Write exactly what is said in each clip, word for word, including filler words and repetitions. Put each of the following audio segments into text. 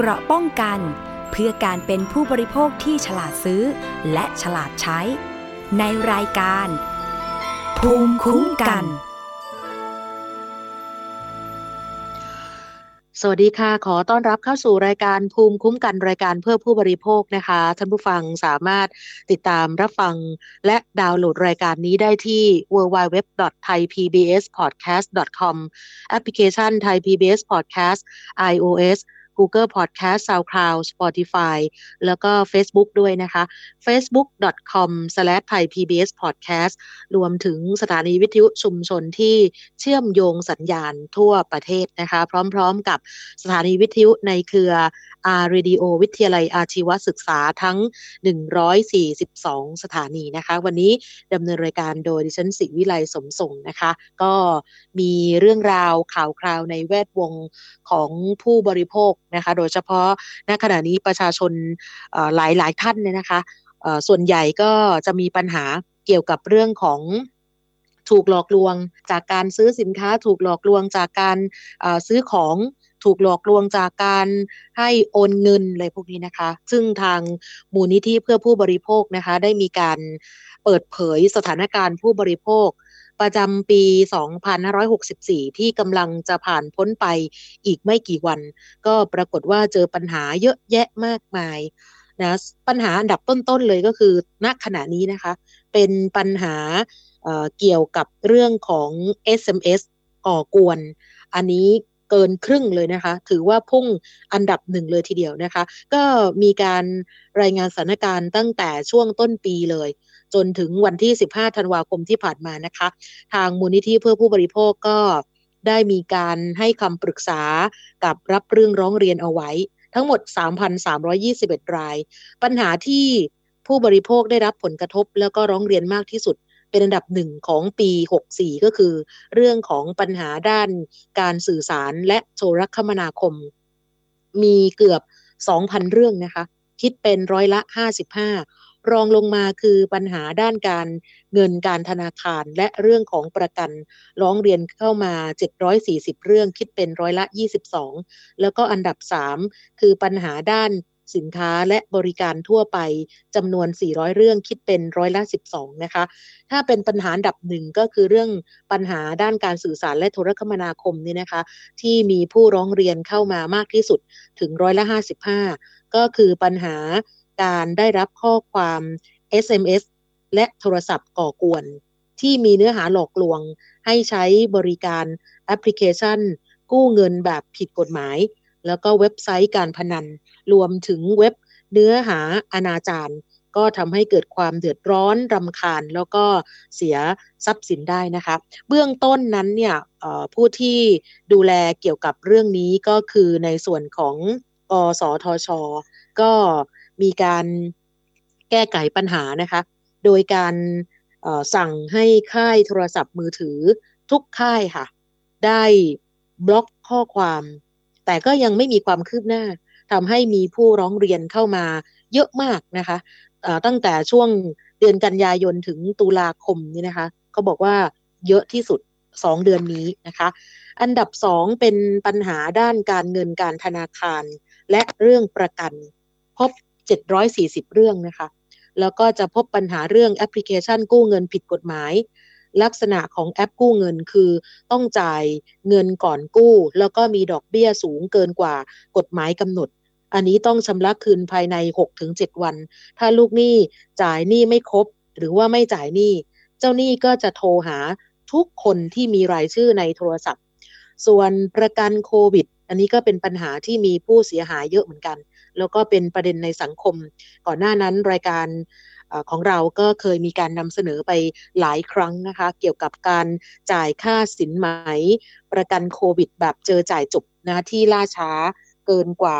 เกราะป้องกันเพื่อการเป็นผู้บริโภคที่ฉลาดซื้อและฉลาดใช้ในรายการภูมิคุ้มกันสวัสดีค่ะขอต้อนรับเข้าสู่รายการภูมิคุ้มกันรายการเพื่อผู้บริโภคนะคะท่านผู้ฟังสามารถติดตามรับฟังและดาวน์โหลดรายการนี้ได้ที่ ดับเบิลยู ดับเบิลยู ดับเบิลยู ดอท ไทยพีบีเอสพอดแคสต์ ดอท คอม แอปพลิเคชัน Thai พี บี เอส Podcast ไอ โอ เอสGoogle Podcast, SoundCloud, Spotify แล้วก็ Facebook ด้วยนะคะ เฟซบุ๊ก ดอท คอม สแลช ไทยพีบีเอสพอดแคสต์ รวมถึงสถานีวิทยุชุมชนที่เชื่อมโยงสัญญาณทั่วประเทศนะคะพร้อมๆกับสถานีวิทยุในเครือ R Radio วิทยาลัยอาชีวศึกษาทั้งหนึ่งร้อยสี่สิบสองสถานีนะคะวันนี้ดำเนินรายการโดยดิฉันศิวิไลสมส่งนะคะก็มีเรื่องราวข่าวคราวในแวดวงของผู้บริโภคนะคะโดยเฉพาะณขณะนี้ประชาชนหลายๆท่านเนี่ยนะคะส่วนใหญ่ก็จะมีปัญหาเกี่ยวกับเรื่องของถูกหลอกลวงจากการซื้อสินค้าถูกหลอกลวงจากการซื้อของถูกหลอกลวงจากการให้โอนเงินอะไรพวกนี้นะคะซึ่งทางมูลนิธิเพื่อผู้บริโภคนะคะได้มีการเปิดเผยสถานการณ์ผู้บริโภคประจำปีสองพันห้าร้อยหกสิบสี่ที่กำลังจะผ่านพ้นไปอีกไม่กี่วันก็ปรากฏว่าเจอปัญหาเยอะแยะมากมายนะปัญหาอันดับต้นๆเลยก็คือณขณะนี้นะคะเป็นปัญหาเอ่อเกี่ยวกับเรื่องของ เอส เอ็ม เอส ก่อกวนอันนี้เกินครึ่งเลยนะคะถือว่าพุ่งอันดับหนึ่งเลยทีเดียวนะคะก็มีการรายงานสถานการณ์ตั้งแต่ช่วงต้นปีเลยจนถึงวันที่สิบห้าธันวาคมที่ผ่านมานะคะทางมูลนิธิเพื่อผู้บริโภคก็ได้มีการให้คำปรึกษากับรับเรื่องร้องเรียนเอาไว้ทั้งหมด สามพันสามร้อยยี่สิบเอ็ด รายปัญหาที่ผู้บริโภคได้รับผลกระทบแล้วก็ร้องเรียนมากที่สุดเป็นอันดับหนึ่งของปีหกสี่ก็คือเรื่องของปัญหาด้านการสื่อสารและโทรคมนาคมมีเกือบ สองพัน เรื่องนะคะคิดเป็นร้อยละห้าสิบห้ารองลงมาคือปัญหาด้านการเงินการธนาคารและเรื่องของประกันร้องเรียนเข้ามาเจ็ดร้อยสี่สิบเรื่องคิดเป็นร้อยละยี่สิบสองแล้วก็อันดับสามคือปัญหาด้านสินค้าและบริการทั่วไปจำนวนสี่ร้อยเรื่องคิดเป็นร้อยละสิบสองนะคะถ้าเป็นปัญหาอันดับหนึ่งก็คือเรื่องปัญหาด้านการสื่อสารและโทรคมนาคมนี่นะคะที่มีผู้ร้องเรียนเข้ามามากที่สุดถึงร้อยละห้าสิบห้าก็คือปัญหาการได้รับข้อความ เอส เอ็ม เอส และโทรศัพท์ก่อกวนที่มีเนื้อหาหลอกลวงให้ใช้บริการแอปพลิเคชันกู้เงินแบบผิดกฎหมายแล้วก็เว็บไซต์การพนันรวมถึงเว็บเนื้อหาอนาจารก็ทำให้เกิดความเดือดร้อนรำคาญแล้วก็เสียทรัพย์สินได้นะคะเบื้องต้นนั้นเนี่ยผู้ที่ดูแลเกี่ยวกับเรื่องนี้ก็คือในส่วนของกสทช.ก็มีการแก้ไขปัญหานะคะโดยการสั่งให้ค่ายโทรศัพท์มือถือทุกค่ายค่ะได้บล็อกข้อความแต่ก็ยังไม่มีความคืบหน้าทำให้มีผู้ร้องเรียนเข้ามาเยอะมากนะคะตั้งแต่ช่วงเดือนกันยายนถึงตุลาคมนี่นะคะเขาบอกว่าเยอะที่สุดสองเดือนนี้นะคะอันดับสองเป็นปัญหาด้านการเงินการธนาคารและเรื่องประกันพบเจ็ดร้อยสี่สิบเรื่องนะคะแล้วก็จะพบปัญหาเรื่องแอปพลิเคชันกู้เงินผิดกฎหมายลักษณะของแอปกู้เงินคือต้องจ่ายเงินก่อนกู้แล้วก็มีดอกเบี้ยสูงเกินกว่ากฎหมายกำหนดอันนี้ต้องชำระคืนภายใน หกถึงเจ็ด วันถ้าลูกหนี้จ่ายหนี้ไม่ครบหรือว่าไม่จ่ายหนี้เจ้าหนี้ก็จะโทรหาทุกคนที่มีรายชื่อในโทรศัพท์ส่วนประกันโควิดอันนี้ก็เป็นปัญหาที่มีผู้เสียหายเยอะเหมือนกันแล้วก็เป็นประเด็นในสังคมก่อนหน้านั้นรายการของเราก็เคยมีการนำเสนอไปหลายครั้งนะคะเกี่ยวกับการจ่ายค่าสินไหมประกันโควิดแบบเจอจ่ายจบนะที่ล่าช้าเกินกว่า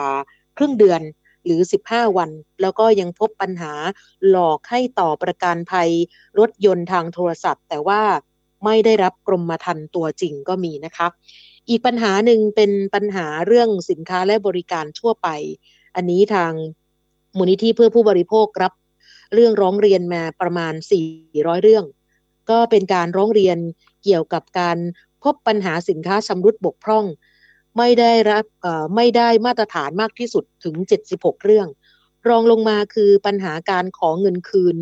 ครึ่งเดือนหรือสิบห้าวันแล้วก็ยังพบปัญหาหลอกให้ต่อประกันภัยรถยนต์ทางโทรศัพท์แต่ว่าไม่ได้รับกรมธรรม์ตัวจริงก็มีนะคะอีกปัญหาหนึ่งเป็นปัญหาเรื่องสินค้าและบริการทั่วไปอันนี้ทางมูลนิธิเพื่อผู้บริโภครับเรื่องร้องเรียนมาประมาณสี่ร้อยเรื่องก็เป็นการร้องเรียนเกี่ยวกับการพบปัญหาสินค้าชำรุดบกพร่อง ไม่ได้รับไม่ได้มาตรฐานมากที่สุดถึงเจ็ดสิบหกเรื่องรองลงมาคือปัญหาการขอเงินคืน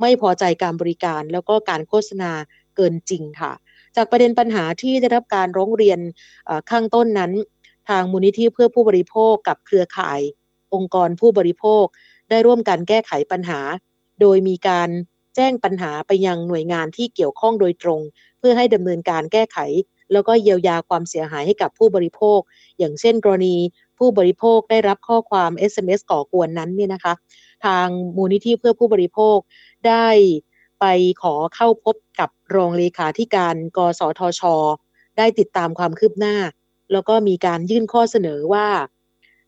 ไม่พอใจการบริการแล้วก็การโฆษณาเกินจริงค่ะจากประเด็นปัญหาที่ได้รับการร้องเรียนข้างต้นนั้นทางมูลนิธิเพื่อผู้บริโภคกับเครือข่ายองค์กรผู้บริโภคได้ร่วมกันแก้ไขปัญหาโดยมีการแจ้งปัญหาไปยังหน่วยงานที่เกี่ยวข้องโดยตรงเพื่อให้ดำเนินการแก้ไขแล้วก็เยียวยาความเสียหายให้กับผู้บริโภคอย่างเช่นกรณีผู้บริโภคได้รับข้อความ เอส เอ็ม เอส ก่อกวนนั้นเนี่ยนะคะทางมูลนิธิเพื่อผู้บริโภคได้ไปขอเข้าพบกับรองเลขาธิการกสทช.ได้ติดตามความคืบหน้าแล้วก็มีการยื่นข้อเสนอว่า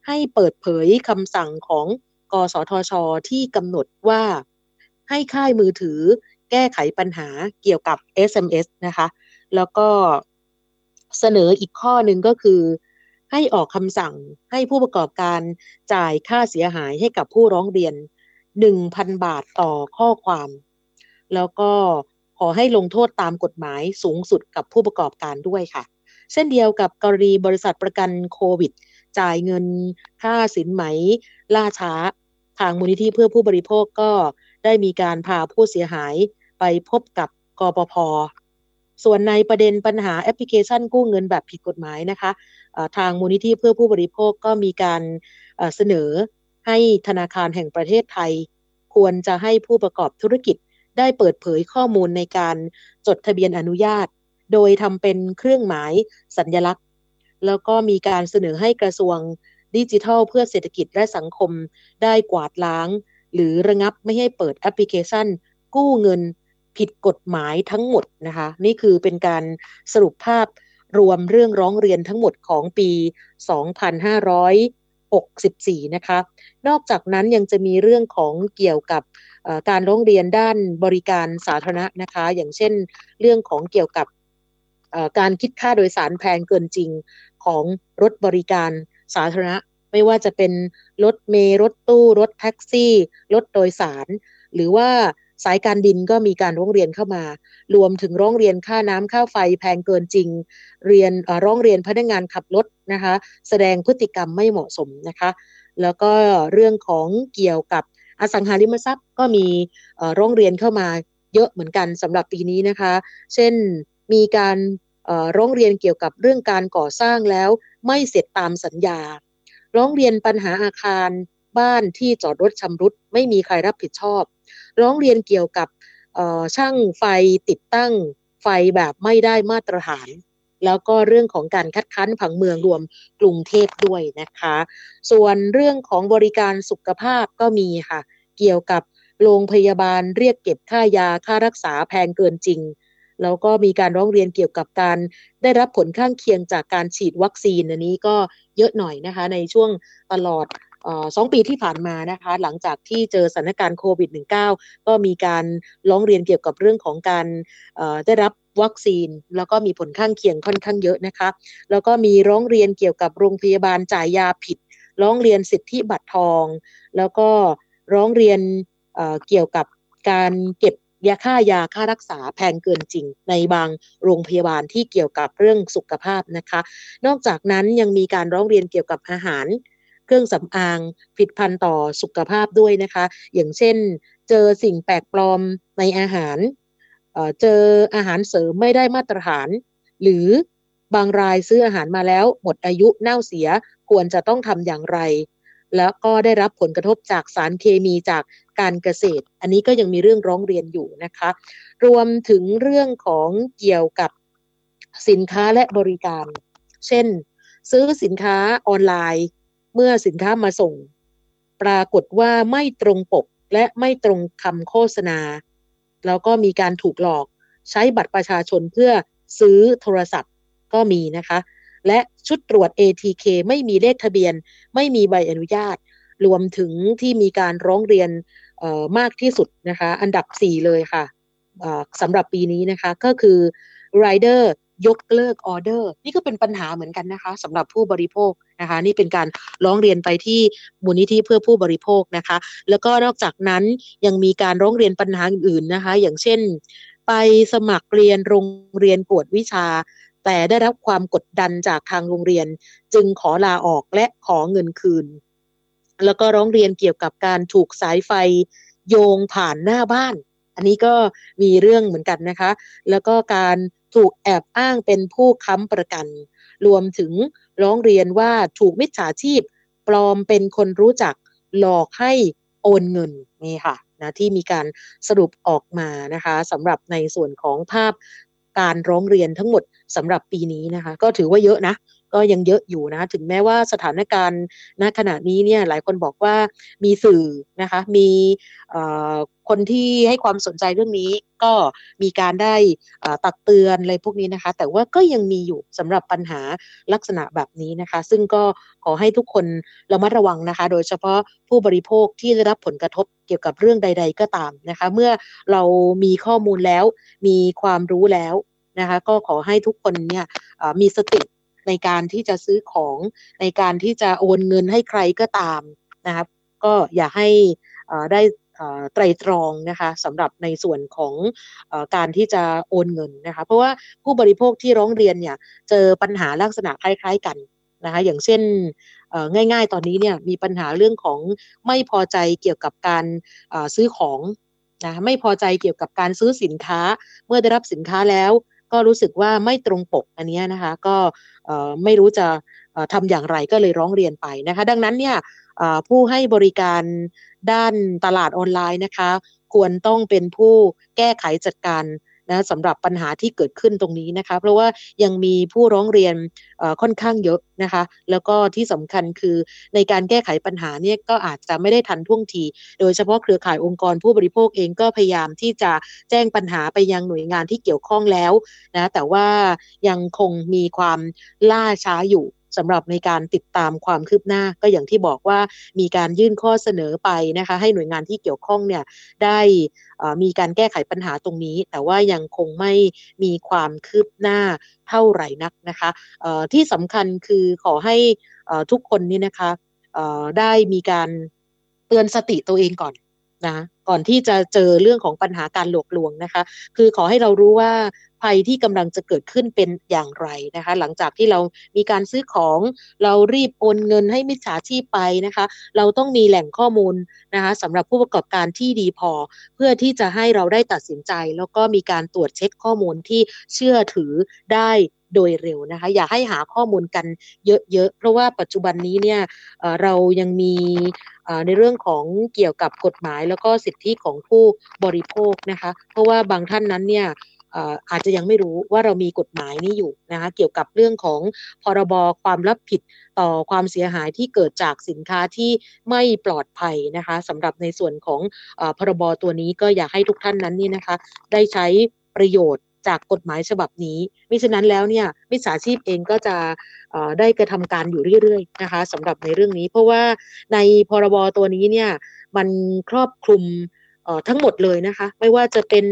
ให้เปิดเผยคำสั่งของกสทช.ที่กำหนดว่าให้ค่ายมือถือแก้ไขปัญหาเกี่ยวกับ เอส เอ็ม เอส นะคะแล้วก็เสนออีกข้อหนึ่งก็คือให้ออกคำสั่งให้ผู้ประกอบการจ่ายค่าเสียหายให้กับผู้ร้องเรียน หนึ่งพัน บาทต่อข้อความแล้วก็ขอให้ลงโทษตามกฎหมายสูงสุดกับผู้ประกอบการด้วยค่ะเช่นเดียวกับกรณีบริษัทประกันโควิดจ่ายเงินค่าสินไหมล่าช้าทางมูลนิธิเพื่อผู้บริโภคก็ได้มีการพาผู้เสียหายไปพบกับกปภ.ส่วนในประเด็นปัญหาแอปพลิเคชันกู้เงินแบบผิดกฎหมายนะคะทางมูลนิธิเพื่อผู้บริโภคก็มีการเสนอให้ธนาคารแห่งประเทศไทยควรจะให้ผู้ประกอบธุรกิจได้เปิดเผยข้อมูลในการจดทะเบียนอนุญาตโดยทำเป็นเครื่องหมายสัญลักษณ์แล้วก็มีการเสนอให้กระทรวงดิจิทัลเพื่อเศรษฐกิจและสังคมได้กวาดล้างหรือระงับไม่ให้เปิดแอปพลิเคชันกู้เงินผิดกฎหมายทั้งหมดนะคะนี่คือเป็นการสรุปภาพรวมเรื่องร้องเรียนทั้งหมดของปีสองพันห้าร้อยหกสิบสี่นะคะนอกจากนั้นยังจะมีเรื่องของเกี่ยวกับการร้องเรียนด้านบริการสาธารณะนะคะอย่างเช่นเรื่องของเกี่ยวกับการคิดค่าโดยสารแพงเกินจริงของรถบริการสาธารณะไม่ว่าจะเป็นรถเมล์รถตู้รถแท็กซี่รถโดยสารหรือว่าสายการบินก็มีการร้องเรียนเข้ามารวมถึงร้องเรียนค่าน้ำค่าไฟแพงเกินจริงเรียนร้องเรียนพนักงานขับรถนะคะแสดงพฤติกรรมไม่เหมาะสมนะคะแล้วก็เรื่องของเกี่ยวกับอสังหาริมทรัพย์ก็มีร้องเรียนเข้ามาเยอะเหมือนกันสำหรับปีนี้นะคะเช่นมีการร้องเรียนเกี่ยวกับเรื่องการก่อสร้างแล้วไม่เสร็จตามสัญญาร้องเรียนปัญหาอาคารบ้านที่จอดรถชำรุดไม่มีใครรับผิดชอบร้องเรียนเกี่ยวกับช่างไฟติดตั้งไฟแบบไม่ได้มาตรฐานแล้วก็เรื่องของการคัดค้านผังเมืองรวมกรุงเทพด้วยนะคะส่วนเรื่องของบริการสุขภาพก็มีค่ะเกี่ยวกับโรงพยาบาลเรียกเก็บค่ายาค่ารักษาแพงเกินจริงแล้วก็มีการร้องเรียนเกี่ยวกับการได้รับผลข้างเคียงจากการฉีดวัคซีนอันนี้ก็เยอะหน่อยนะคะในช่วงตลอดเอ่อสองปีที่ผ่านมานะคะหลังจากที่เจอสถานการณ์โควิด สิบเก้า ก็มีการร้องเรียนเกี่ยวกับเรื่องของการเอ่อได้รับวัคซีนแล้วก็มีผลข้างเคียงค่อนข้างเยอะนะคะแล้วก็มีร้องเรียนเกี่ยวกับโรงพยาบาลจ่ายยาผิดร้องเรียนสิทธิบัตรทองแล้วก็ร้องเรียนเอ่อเกี่ยวกับการเก็บยาค่ายาค่ารักษาแพงเกินจริงในบางโรงพยาบาลที่เกี่ยวกับเรื่องสุขภาพนะคะนอกจากนั้นยังมีการร้องเรียนเกี่ยวกับอาหารเครื่องสำอางผิดพันธุ์ต่อสุขภาพด้วยนะคะอย่างเช่นเจอสิ่งแปลกปลอมในอาหารเอ่อเจออาหารเสริมไม่ได้มาตรฐานหรือบางรายซื้ออาหารมาแล้วหมดอายุเน่าเสียควรจะต้องทำอย่างไรแล้วก็ได้รับผลกระทบจากสารเคมีจากการเกษตรอันนี้ก็ยังมีเรื่องร้องเรียนอยู่นะคะรวมถึงเรื่องของเกี่ยวกับสินค้าและบริการเช่นซื้อสินค้าออนไลน์เมื่อสินค้ามาส่งปรากฏว่าไม่ตรงปกและไม่ตรงคำโฆษณาแล้วก็มีการถูกหลอกใช้บัตรประชาชนเพื่อซื้อโทรศัพท์ก็มีนะคะและชุดตรวจ เอ ที เค ไม่มีเลขทะเบียนไม่มีใบอนุญาตรวมถึงที่มีการร้องเรียนเอ่อมากที่สุดนะคะอันดับสี่เลยค่ะเอ่อสำหรับปีนี้นะคะก็คือไรเดอร์ยกเลิกออเดอร์นี่ก็เป็นปัญหาเหมือนกันนะคะสำหรับผู้บริโภคนะคะนี่เป็นการร้องเรียนไปที่มูลนิธิเพื่อผู้บริโภคนะคะแล้วก็นอกจากนั้นยังมีการร้องเรียนปัญหาอื่นๆนะคะอย่างเช่นไปสมัครเรียนโรงเรียนกวดวิชา แต่ได้รับความกดดันจากทางโรงเรียนจึงขอลาออกและขอเงินคืนแล้วก็ร้องเรียนเกี่ยวกับการถูกสายไฟโยงผ่านหน้าบ้านอันนี้ก็มีเรื่องเหมือนกันนะคะแล้วก็การถูกแอบอ้างเป็นผู้ค้ำประกันรวมถึงร้องเรียนว่าถูกมิจฉาชีพปลอมเป็นคนรู้จักหลอกให้โอนเงินนี่ค่ะนะที่มีการสรุปออกมานะคะสำหรับในส่วนของภาพการร้องเรียนทั้งหมดสำหรับปีนี้นะคะก็ถือว่าเยอะนะก็ยังเยอะอยู่นะถึงแม้ว่าสถานการณ์ณขณะนี้เนี่ยหลายคนบอกว่ามีสื่อนะคะมีคนที่ให้ความสนใจเรื่องนี้ก็มีการได้ตักเตือนอะไรพวกนี้นะคะแต่ว่าก็ยังมีอยู่สำหรับปัญหาลักษณะแบบนี้นะคะซึ่งก็ขอให้ทุกคนระมัดระวังนะคะโดยเฉพาะผู้บริโภคที่ได้รับผลกระทบเกี่ยวกับเรื่องใดๆก็ตามนะคะเมื่อเรามีข้อมูลแล้วมีความรู้แล้วนะคะก็ขอให้ทุกคนเนี่ยมีสติในการที่จะซื้อของในการที่จะโอนเงินให้ใครก็ตามนะครับก็อย่าให้ได้ไตร่ตรองนะคะสำหรับในส่วนของการที่จะโอนเงินนะคะเพราะว่าผู้บริโภคที่ร้องเรียนเนี่ยเจอปัญหาลักษณะคล้ายๆกันนะคะอย่างเช่นง่ายๆตอนนี้เนี่ยมีปัญหาเรื่องของไม่พอใจเกี่ยวกับการซื้อของนะไม่พอใจเกี่ยวกับการซื้อสินค้าเมื่อได้รับสินค้าแล้วก็รู้สึกว่าไม่ตรงปกอันนี้นะคะก็ไม่รู้จะทำอย่างไรก็เลยร้องเรียนไปนะคะดังนั้นเนี่ยผู้ให้บริการด้านตลาดออนไลน์นะคะควรต้องเป็นผู้แก้ไขจัดการนะสำหรับปัญหาที่เกิดขึ้นตรงนี้นะคะเพราะว่ายังมีผู้ร้องเรียนค่อนข้างเยอะนะคะแล้วก็ที่สำคัญคือในการแก้ไขปัญหาเนี่ยก็อาจจะไม่ได้ทันท่วงทีโดยเฉพาะเครือข่ายองค์กรผู้บริโภคเองก็พยายามที่จะแจ้งปัญหาไปยังหน่วยงานที่เกี่ยวข้องแล้วนะแต่ว่ายังคงมีความล่าช้าอยู่สำหรับในการติดตามความคืบหน้าก็อย่างที่บอกว่ามีการยื่นข้อเสนอไปนะคะให้หน่วยงานที่เกี่ยวข้องเนี่ยได้มีการแก้ไขปัญหาตรงนี้แต่ว่ายังคงไม่มีความคืบหน้าเท่าไหร่นักนะคะที่สำคัญคือขอให้ทุกคนนี่นะคะได้มีการเตือนสติตัวเองก่อนนะก่อนที่จะเจอเรื่องของปัญหาการหลอกลวงนะคะคือขอให้เรารู้ว่าภัยที่กำลังจะเกิดขึ้นเป็นอย่างไรนะคะหลังจากที่เรามีการซื้อของเรารีบโอนเงินให้มิจฉาชีพไปนะคะเราต้องมีแหล่งข้อมูลนะคะสำหรับผู้ประกอบการที่ดีพอเพื่อที่จะให้เราได้ตัดสินใจแล้วก็มีการตรวจเช็คข้อมูลที่เชื่อถือได้โดยเร็วนะคะอย่าให้หาข้อมูลกันเยอะๆเพราะว่าปัจจุบันนี้เนี่ยเรายังมีในเรื่องของเกี่ยวกับกฎหมายแล้วก็สิทธิของผู้บริโภคนะคะเพราะว่าบางท่านนั้นเนี่ยอาจจะยังไม่รู้ว่าเรามีกฎหมายนี้อยู่นะคะเกี่ยวกับเรื่องของพรบความรับผิดต่อความเสียหายที่เกิดจากสินค้าที่ไม่ปลอดภัยนะคะสำหรับในส่วนของพรบตัวนี้ก็อยากให้ทุกท่านนั้นนี่นะคะได้ใช้ประโยชน์จากกฎหมายฉบับนี้มิฉะนั้นแล้วเนี่ยมิจฉาชีพเองก็จะได้กระทำการอยู่เรื่อยๆนะคะสำหรับในเรื่องนี้เพราะว่าในพรบตัวนี้เนี่ยมันครอบคลุมทั้งหมดเลยนะคะไม่ว่าจะเป็น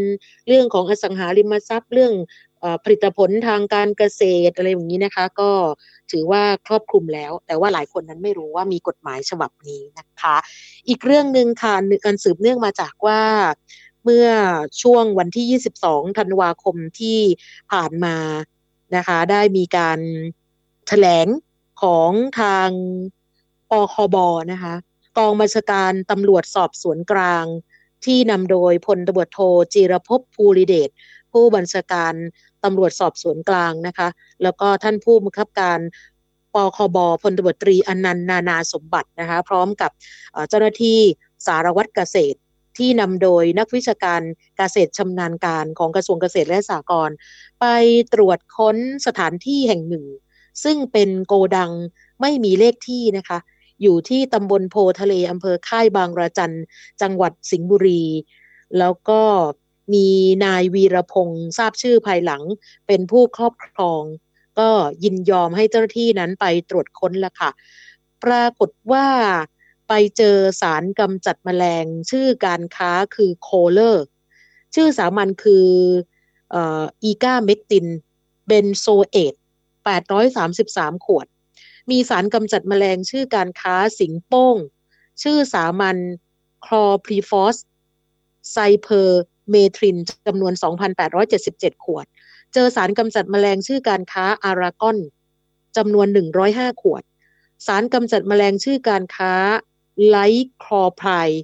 เรื่องของอสังหาริมทรัพย์เรื่องผลิตผลทางการเกษตรอะไรอย่างนี้นะคะก็ถือว่าครอบคลุมแล้วแต่ว่าหลายคนนั้นไม่รู้ว่ามีกฎหมายฉบับนี้นะคะอีกเรื่องนึงค่ะอันสืบเนื่องมาจากว่าเมื่อช่วงวันที่ยี่สิบสองธันวาคมที่ผ่านมานะคะได้มีการแถลงของทางปคบนะคะกองบัญชาการตำรวจสอบสวนกลางที่นำโดยพลตำรวจโทจิรภพภูริเดชผู้บัญชาการตำรวจสอบสวนกลางนะคะแล้วก็ท่านผู้บังคับการปคบพลตำรวจตรีอนันต์นานาสมบัตินะคะพร้อมกับเจ้าหน้าที่สารวัตรเกษตรที่นำโดยนักวิชาการเกษตรชำนาญการของกระทรวงเกษตรและสหกรณ์ไปตรวจค้นสถานที่แห่งหนึ่งซึ่งเป็นโกดังไม่มีเลขที่นะคะอยู่ที่ตำบลโพทะเลอำเภอค่ายบางระจันจังหวัดสิงห์บุรีแล้วก็มีนายวีรพงศ์ทราบชื่อภายหลังเป็นผู้ครอบครองก็ยินยอมให้เจ้าหน้าที่นั้นไปตรวจค้นละค่ะปรากฏว่าไปเจอสารกำจัดแมลงชื่อการค้าคือโคเลอร์ชื่อสามัญคืออีกาเมกตินเบนโซเอตแปดร้อยสามสิบสามขวดมีสารกำจัดแมลงชื่อการค้าสิงโป้งชื่อสามัญคลอพรีฟอสไซเพอร์เมทรินจำนวน สองพันแปดร้อยเจ็ดสิบเจ็ด ขวด เจอสารกำจัดแมลงชื่อการค้าอารากอนจำนวนหนึ่งร้อยห้าขวดสารกำจัดแมลงชื่อการค้าไลท์คลอไพร์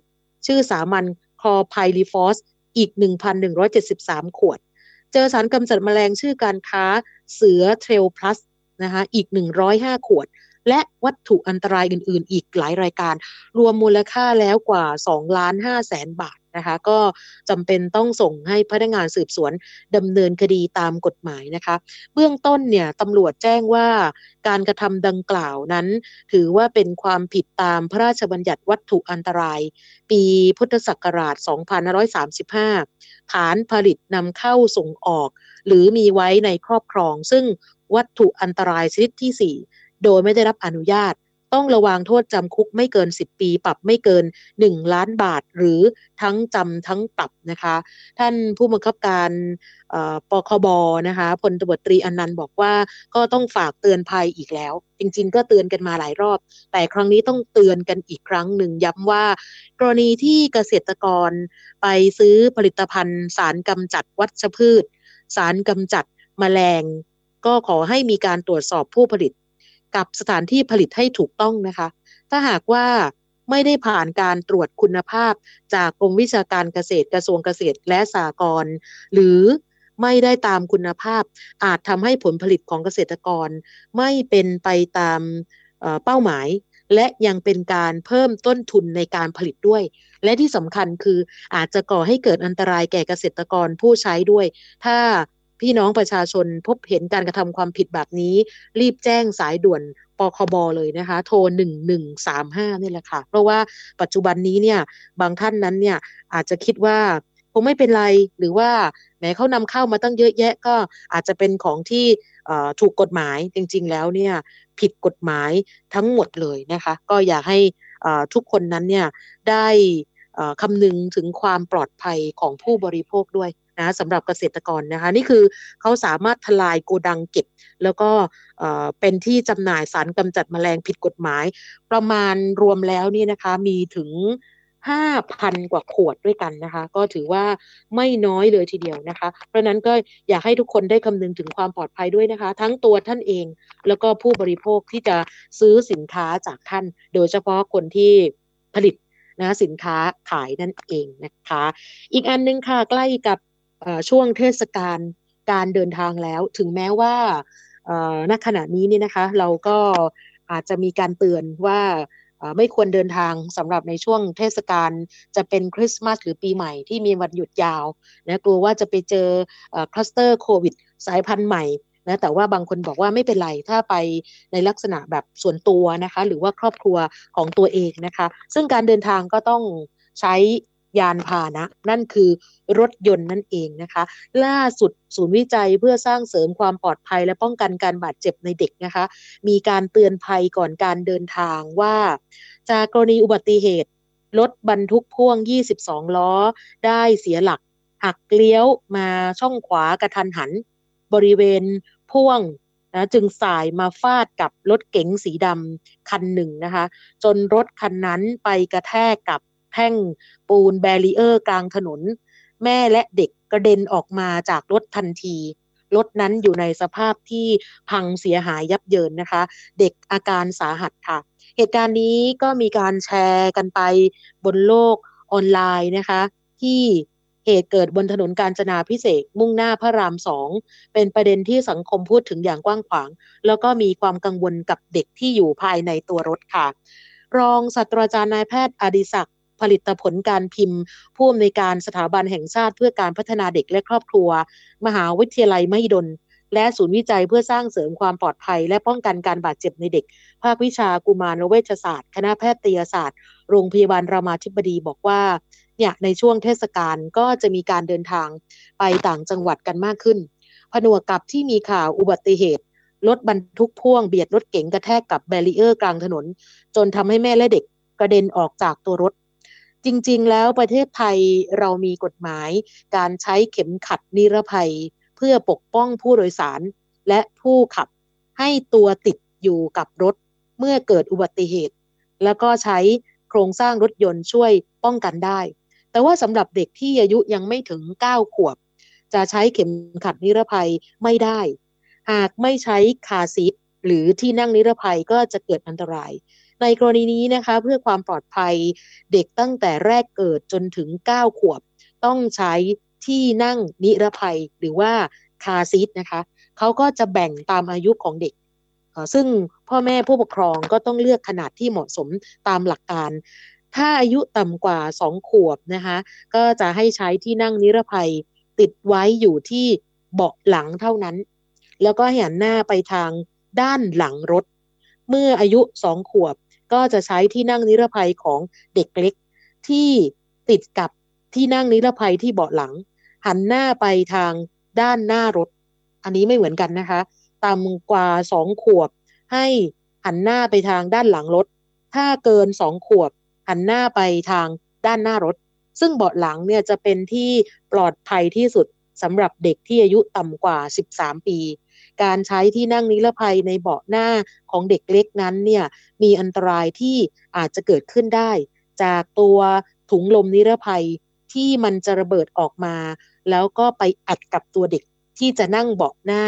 ชื่อสามัญคลอไพริฟอสอีก หนึ่งพันหนึ่งร้อยเจ็ดสิบสาม ขวดเจอสารกำจัดแมลงชื่อการค้าเสือเทรลพลัสนะคะอีกหนึ่งร้อยห้าขวดและวัตถุอันตรายอื่นๆอีกหลายรายการรวมมูลค่าแล้วกว่า สองล้านห้าแสน บาทนะคะก็จำเป็นต้องส่งให้พนักงานสืบสวนดำเนินคดีตามกฎหมายนะคะเบื้องต้นเนี่ยตำรวจแจ้งว่าการกระทำดังกล่าวนั้นถือว่าเป็นความผิดตามพระราชบัญญัติวัตถุอันตรายปีพุทธศักราช สองพันห้าร้อยสามสิบห้า ฐานผลิตนำเข้าส่งออกหรือมีไว้ในครอบครองซึ่งวัตถุอันตรายชนิดที่สี่โดยไม่ได้รับอนุญาตต้องระวังโทษจำคุกไม่เกินสิบปีปรับไม่เกินหนึ่งล้านบาทหรือทั้งจำทั้งปรับนะคะท่านผู้บังคับการปคบนะคะพลตำรวจตรีอนันต์บอกว่าก็ต้องฝากเตือนภัยอีกแล้วจริงๆก็เตือนกันมาหลายรอบแต่ครั้งนี้ต้องเตือนกันอีกครั้งหนึ่งย้ำว่ากรณีที่เกษตรกรไปซื้อผลิตภัณฑ์สารกำจัดวัชพืชสารกำจัดแมลงก็ขอให้มีการตรวจสอบผู้ผลิตกับสถานที่ผลิตให้ถูกต้องนะคะถ้าหากว่าไม่ได้ผ่านการตรวจคุณภาพจากกรมวิชาการเกษตรกระทรวงเกษตรและสหกรณ์หรือไม่ได้ตามคุณภาพอาจทำให้ผลผลิตของเกษตรกรไม่เป็นไปตามเอ่อเป้าหมายและยังเป็นการเพิ่มต้นทุนในการผลิตด้วยและที่สำคัญคืออาจจะก่อให้เกิดอันตรายแก่เกษตรกรผู้ใช้ด้วยถ้าพี่น้องประชาชนพบเห็นการกระทำความผิดแบบนี้รีบแจ้งสายด่วนปคบเลยนะคะโทรหนึ่งหนึ่งสามห้านี่แหละค่ะเพราะว่าปัจจุบันนี้เนี่ยบางท่านนั้นเนี่ยอาจจะคิดว่าคงไม่เป็นไรหรือว่าแม้เขานำเข้ามาตั้งเยอะแยะก็อาจจะเป็นของที่ถูกกฎหมายจริงๆแล้วเนี่ยผิดกฎหมายทั้งหมดเลยนะคะก็อยากให้ทุกคนนั้นเนี่ยได้คำนึงถึงความปลอดภัยของผู้บริโภคด้วยนะสำหรับเกษตรกรนะคะนี่คือเขาสามารถทลายโกดังเก็บแล้วก็เอ่อเป็นที่จำหน่ายสารกำจัดแมลงผิดกฎหมายประมาณรวมแล้วนี่นะคะมีถึง ห้าพัน กว่าขวดด้วยกันนะคะก็ถือว่าไม่น้อยเลยทีเดียวนะคะเพราะนั้นก็อยากให้ทุกคนได้คำนึงถึงความปลอดภัยด้วยนะคะทั้งตัวท่านเองแล้วก็ผู้บริโภคที่จะซื้อสินค้าจากท่านโดยเฉพาะคนที่ผลิตนะสินค้าขายนั่นเองนะคะอีกอันนึงค่ะใกล้กับช่วงเทศกาลการเดินทางแล้วถึงแม้ว่าณขณะนี้นี่นะคะเราก็อาจจะมีการเตือนว่าไม่ควรเดินทางสำหรับในช่วงเทศกาลจะเป็นคริสต์มาสหรือปีใหม่ที่มีวันหยุดยาวนะกลัวว่าจะไปเจอคลัสเตอร์โควิดสายพันธุ์ใหม่นะแต่ว่าบางคนบอกว่าไม่เป็นไรถ้าไปในลักษณะแบบส่วนตัวนะคะหรือว่าครอบครัวของตัวเองนะคะซึ่งการเดินทางก็ต้องใช้ยานพาหนะนั่นคือรถยนต์นั่นเองนะคะล่าสุดศูนย์วิจัยเพื่อสร้างเสริมความปลอดภัยและป้องกันการบาดเจ็บในเด็กนะคะมีการเตือนภัยก่อนการเดินทางว่าจากกรณีอุบัติเหตุรถบรรทุกพ่วงยี่สิบสองล้อได้เสียหลักหักเลี้ยวมาช่องขวากระทันหันบริเวณพ่วงนะจึงสายมาฟาดกับรถเก๋งสีดำคันหนึ่งนะคะจนรถคันนั้นไปกระแทกกับแท่งปูนแบรีเออร์กลางถนนแม่และเด็กกระเด็นออกมาจากรถทันทีรถนั้นอยู่ในสภาพที่พังเสียหายยับเยินนะคะเด็กอาการสาหัสค่ะเหตุการณ์นี้ก็มีการแชร์กันไปบนโลกออนไลน์นะคะที่เหตุเกิดบนถนนกาญจนาภิเษกมุ่งหน้าพระรามสองเป็นประเด็นที่สังคมพูดถึงอย่างกว้างขวางแล้วก็มีความกังวลกับเด็กที่อยู่ภายในตัวรถค่ะรองศาสตราจารย์นายแพทย์อดิศักดิ์ผลิตผลการพิมพ์ผู้อำนวยการสถาบันแห่งชาติเพื่อการพัฒนาเด็กและครอบครัวมหาวิทยาลัยมหิดลและศูนย์วิจัยเพื่อสร้างเสริมความปลอดภัยและป้องกันการบาดเจ็บในเด็กภาควิชากุมารเวชศาสตร์คณะแพทยศาสตร์โรงพยาบาลรามาธิบดีบอกว่าเนี่ยในช่วงเทศกาลก็จะมีการเดินทางไปต่างจังหวัดกันมากขึ้นผนวกกับที่มีข่าวอุบัติเหตุรถบรรทุกพ่วงเบียดรถเก๋งกระแทกกับแบรีเออร์กลางถนนจนทำให้แม่และเด็กกระเด็นออกจากตัวรถจริงๆแล้วประเทศไทยเรามีกฎหมายการใช้เข็มขัดนิรภัยเพื่อปกป้องผู้โดยสารและผู้ขับให้ตัวติดอยู่กับรถเมื่อเกิดอุบัติเหตุแล้วก็ใช้โครงสร้างรถยนต์ช่วยป้องกันได้แต่ว่าสำหรับเด็กที่อายุยังไม่ถึงเก้าขวบ จะใช้เข็มขัดนิรภัยไม่ได้หากไม่ใช้คาร์ซีทหรือที่นั่งนิรภัยก็จะเกิดอันตรายในกรณีนี้นะคะเพื่อความปลอดภัยเด็กตั้งแต่แรกเกิดจนถึงเก้าขวบต้องใช้ที่นั่งนิรภัยหรือว่าคาร์ซีทนะคะเขาก็จะแบ่งตามอายุของเด็กซึ่งพ่อแม่ผู้ปกครองก็ต้องเลือกขนาดที่เหมาะสมตามหลักการถ้าอายุต่ำกว่าสองขวบนะคะก็จะให้ใช้ที่นั่งนิรภัยติดไว้อยู่ที่เบาะหลังเท่านั้นแล้วก็หันหน้าไปทางด้านหลังรถเมื่ออายุสองขวบก็จะใช้ที่นั่งนิรภัยของเด็กเล็กที่ติดกับที่นั่งนิรภัยที่เบาะหลังหันหน้าไปทางด้านหน้ารถอันนี้ไม่เหมือนกันนะคะต่ำกว่าสองขวบให้หันหน้าไปทางด้านหลังรถถ้าเกินสองขวบหันหน้าไปทางด้านหน้ารถซึ่งเบาะหลังเนี่ยจะเป็นที่ปลอดภัยที่สุดสำหรับเด็กที่อายุต่ำกว่าสิบสามปีการใช้ที่นั่งนิรภัยในเบาะหน้าของเด็กเล็กนั้นเนี่ยมีอันตรายที่อาจจะเกิดขึ้นได้จากตัวถุงลมนิรภัยที่มันจะระเบิดออกมาแล้วก็ไปอัดกับตัวเด็กที่จะนั่งเบาะหน้า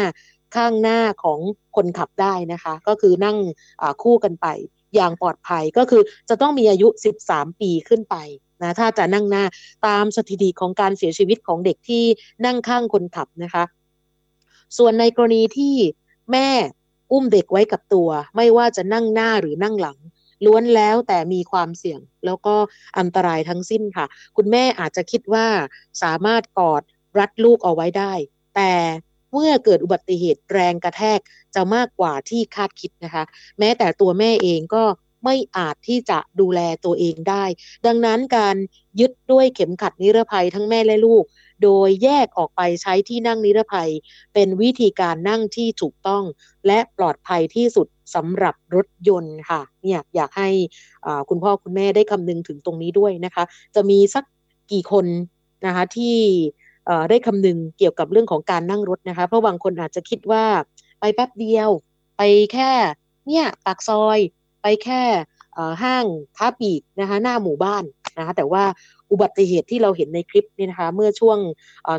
ข้างหน้าของคนขับได้นะคะก็คือนั่งคู่กันไปอย่างปลอดภัยก็คือจะต้องมีอายุสิบสามปีขึ้นไปนะถ้าจะนั่งหน้าตามสถิติของการเสียชีวิตของเด็กที่นั่งข้างคนขับนะคะส่วนในกรณีที่แม่อุ้มเด็กไว้กับตัวไม่ว่าจะนั่งหน้าหรือนั่งหลังล้วนแล้วแต่มีความเสี่ยงแล้วก็อันตรายทั้งสิ้นค่ะคุณแม่อาจจะคิดว่าสามารถกอดรัดลูกเอาไว้ได้แต่เมื่อเกิดอุบัติเหตุแรงกระแทกจะมากกว่าที่คาดคิดนะคะแม้แต่ตัวแม่เองก็ไม่อาจที่จะดูแลตัวเองได้ดังนั้นการยึดด้วยเข็มขัดนิรภัยทั้งแม่และลูกโดยแยกออกไปใช้ที่นั่งนิรภัยเป็นวิธีการนั่งที่ถูกต้องและปลอดภัยที่สุดสำหรับรถยนต์ค่ะเนี่ยอยากให้คุณพ่อคุณแม่ได้คำนึงถึงตรงนี้ด้วยนะคะจะมีสักกี่คนนะคะที่ได้คำนึงเกี่ยวกับเรื่องของการนั่งรถนะคะเพราะบางคนอาจจะคิดว่าไปแป๊บเดียวไปแค่เนี่ยปากซอยไปแค่ห้างค้าปลีกนะคะหน้าหมู่บ้านนะคะแต่ว่าอุบัติเหตุที่เราเห็นในคลิปนี่นะคะเมื่อช่วง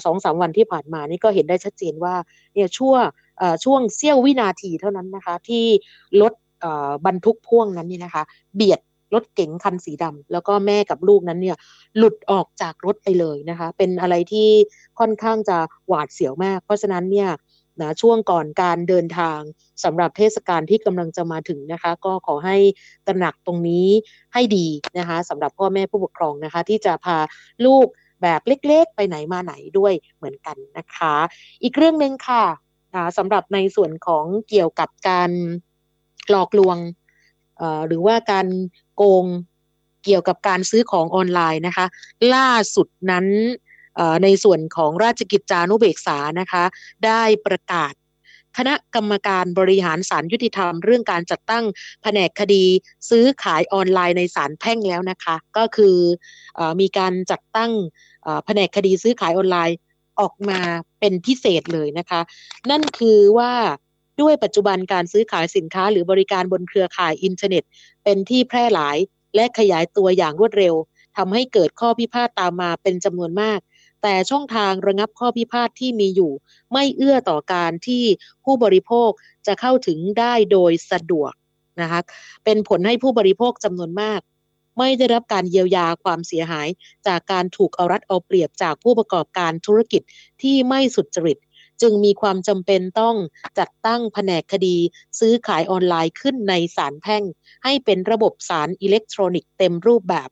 สองถึงสาม วันที่ผ่านมานี่ก็เห็นได้ชัดเจนว่าเนี่ยชั่วช่วงเสี้ยววินาทีเท่านั้นนะคะที่รถบรรทุกพ่วงนั้นนี่นะคะเบียดรถเก๋งคันสีดำแล้วก็แม่กับลูกนั้นเนี่ยหลุดออกจากรถไปเลยนะคะเป็นอะไรที่ค่อนข้างจะหวาดเสียวมากเพราะฉะนั้นเนี่ยนะช่วงก่อนการเดินทางสำหรับเทศกาลที่กำลังจะมาถึงนะคะก็ขอให้ตระหนักตรงนี้ให้ดีนะคะสำหรับพ่อแม่ผู้ปกครองนะคะที่จะพาลูกแบบเล็กๆไปไหนมาไหนด้วยเหมือนกันนะคะอีกเรื่องนึงค่ะสำหรับในส่วนของเกี่ยวกับการหลอกลวงหรือว่าการโกงเกี่ยวกับการซื้อของออนไลน์นะคะล่าสุดนั้นในส่วนของราชกิจจานุเบกษานะคะได้ประกาศคณะกรรมการบริหารศาลยุติธรรมเรื่องการจัดตั้งแผนกคดีซื้อขายออนไลน์ในศาลแพ่งแล้วนะคะก็คือมีการจัดตั้งแผนกคดีซื้อขายออนไลน์ออกมาเป็นพิเศษเลยนะคะนั่นคือว่าด้วยปัจจุบันการซื้อขายสินค้าหรือบริการบนเครือข่ายอินเทอร์เน็ตเป็นที่แพร่หลายและขยายตัวอย่างรวดเร็วทำให้เกิดข้อพิพาทตามมาเป็นจำนวนมากแต่ช่องทางระงับข้อพิพาทที่มีอยู่ไม่เอื้อต่อการที่ผู้บริโภคจะเข้าถึงได้โดยสะดวกนะคะเป็นผลให้ผู้บริโภคจำนวนมากไม่ได้รับการเยียวยาความเสียหายจากการถูกเอารัดเอาเปรียบจากผู้ประกอบการธุรกิจที่ไม่สุจริตจึงมีความจำเป็นต้องจัดตั้งแผนกคดีซื้อขายออนไลน์ขึ้นในศาลแพ่งให้เป็นระบบศาลอิเล็กทรอนิกส์เต็มรูปแบบ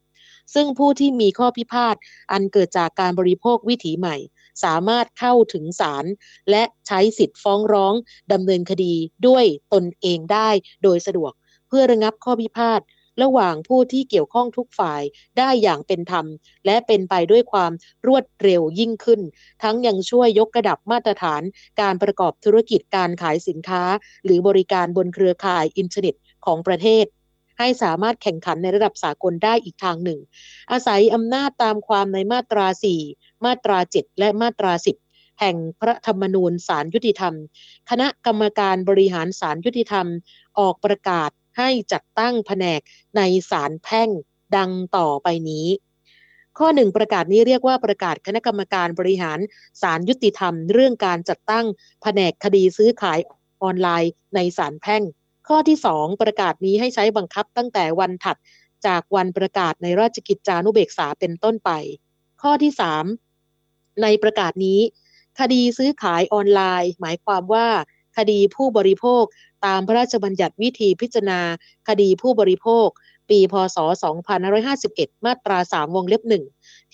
ซึ่งผู้ที่มีข้อพิพาทอันเกิดจากการบริโภควิถีใหม่สามารถเข้าถึงศาลและใช้สิทธิ์ฟ้องร้องดำเนินคดีด้วยตนเองได้โดยสะดวกเพื่อระงับข้อพิพาทระหว่างผู้ที่เกี่ยวข้องทุกฝ่ายได้อย่างเป็นธรรมและเป็นไปด้วยความรวดเร็วยิ่งขึ้นทั้งยังช่วยยกระดับมาตรฐานการประกอบธุรกิจการขายสินค้าหรือบริการบนเครือข่ายอินเทอร์เน็ตของประเทศให้สามารถแข่งขันในระดับสากลได้อีกทางหนึ่งอาศัยอำนาจตามความในมาตราสี่มาตราเจ็ดและมาตราสิบแห่งพระธรรมนูญศาลยุติธรรมคณะกรรมการบริหารศาลยุติธรรมออกประกาศให้จัดตั้งแผนกในศาลแพ่งดังต่อไปนี้ ข้อหนึ่งประกาศนี้เรียกว่าประกาศคณะกรรมการบริหารศาลยุติธรรมเรื่องการจัดตั้งแผนกคดีซื้อขายออนไลน์ในศาลแพ่งข้อที่สองประกาศนี้ให้ใช้บังคับตั้งแต่วันถัดจากวันประกาศในราชกิจจานุเบกษาเป็นต้นไปข้อที่สามในประกาศนี้คดีซื้อขายออนไลน์หมายความว่าคดีผู้บริโภคตามพระราชบัญญัติวิธีพิจารณาคดีผู้บริโภคปีพ.ศ. สองพันห้าร้อยห้าสิบเอ็ดมาตราสามวงเล็บหนึ่ง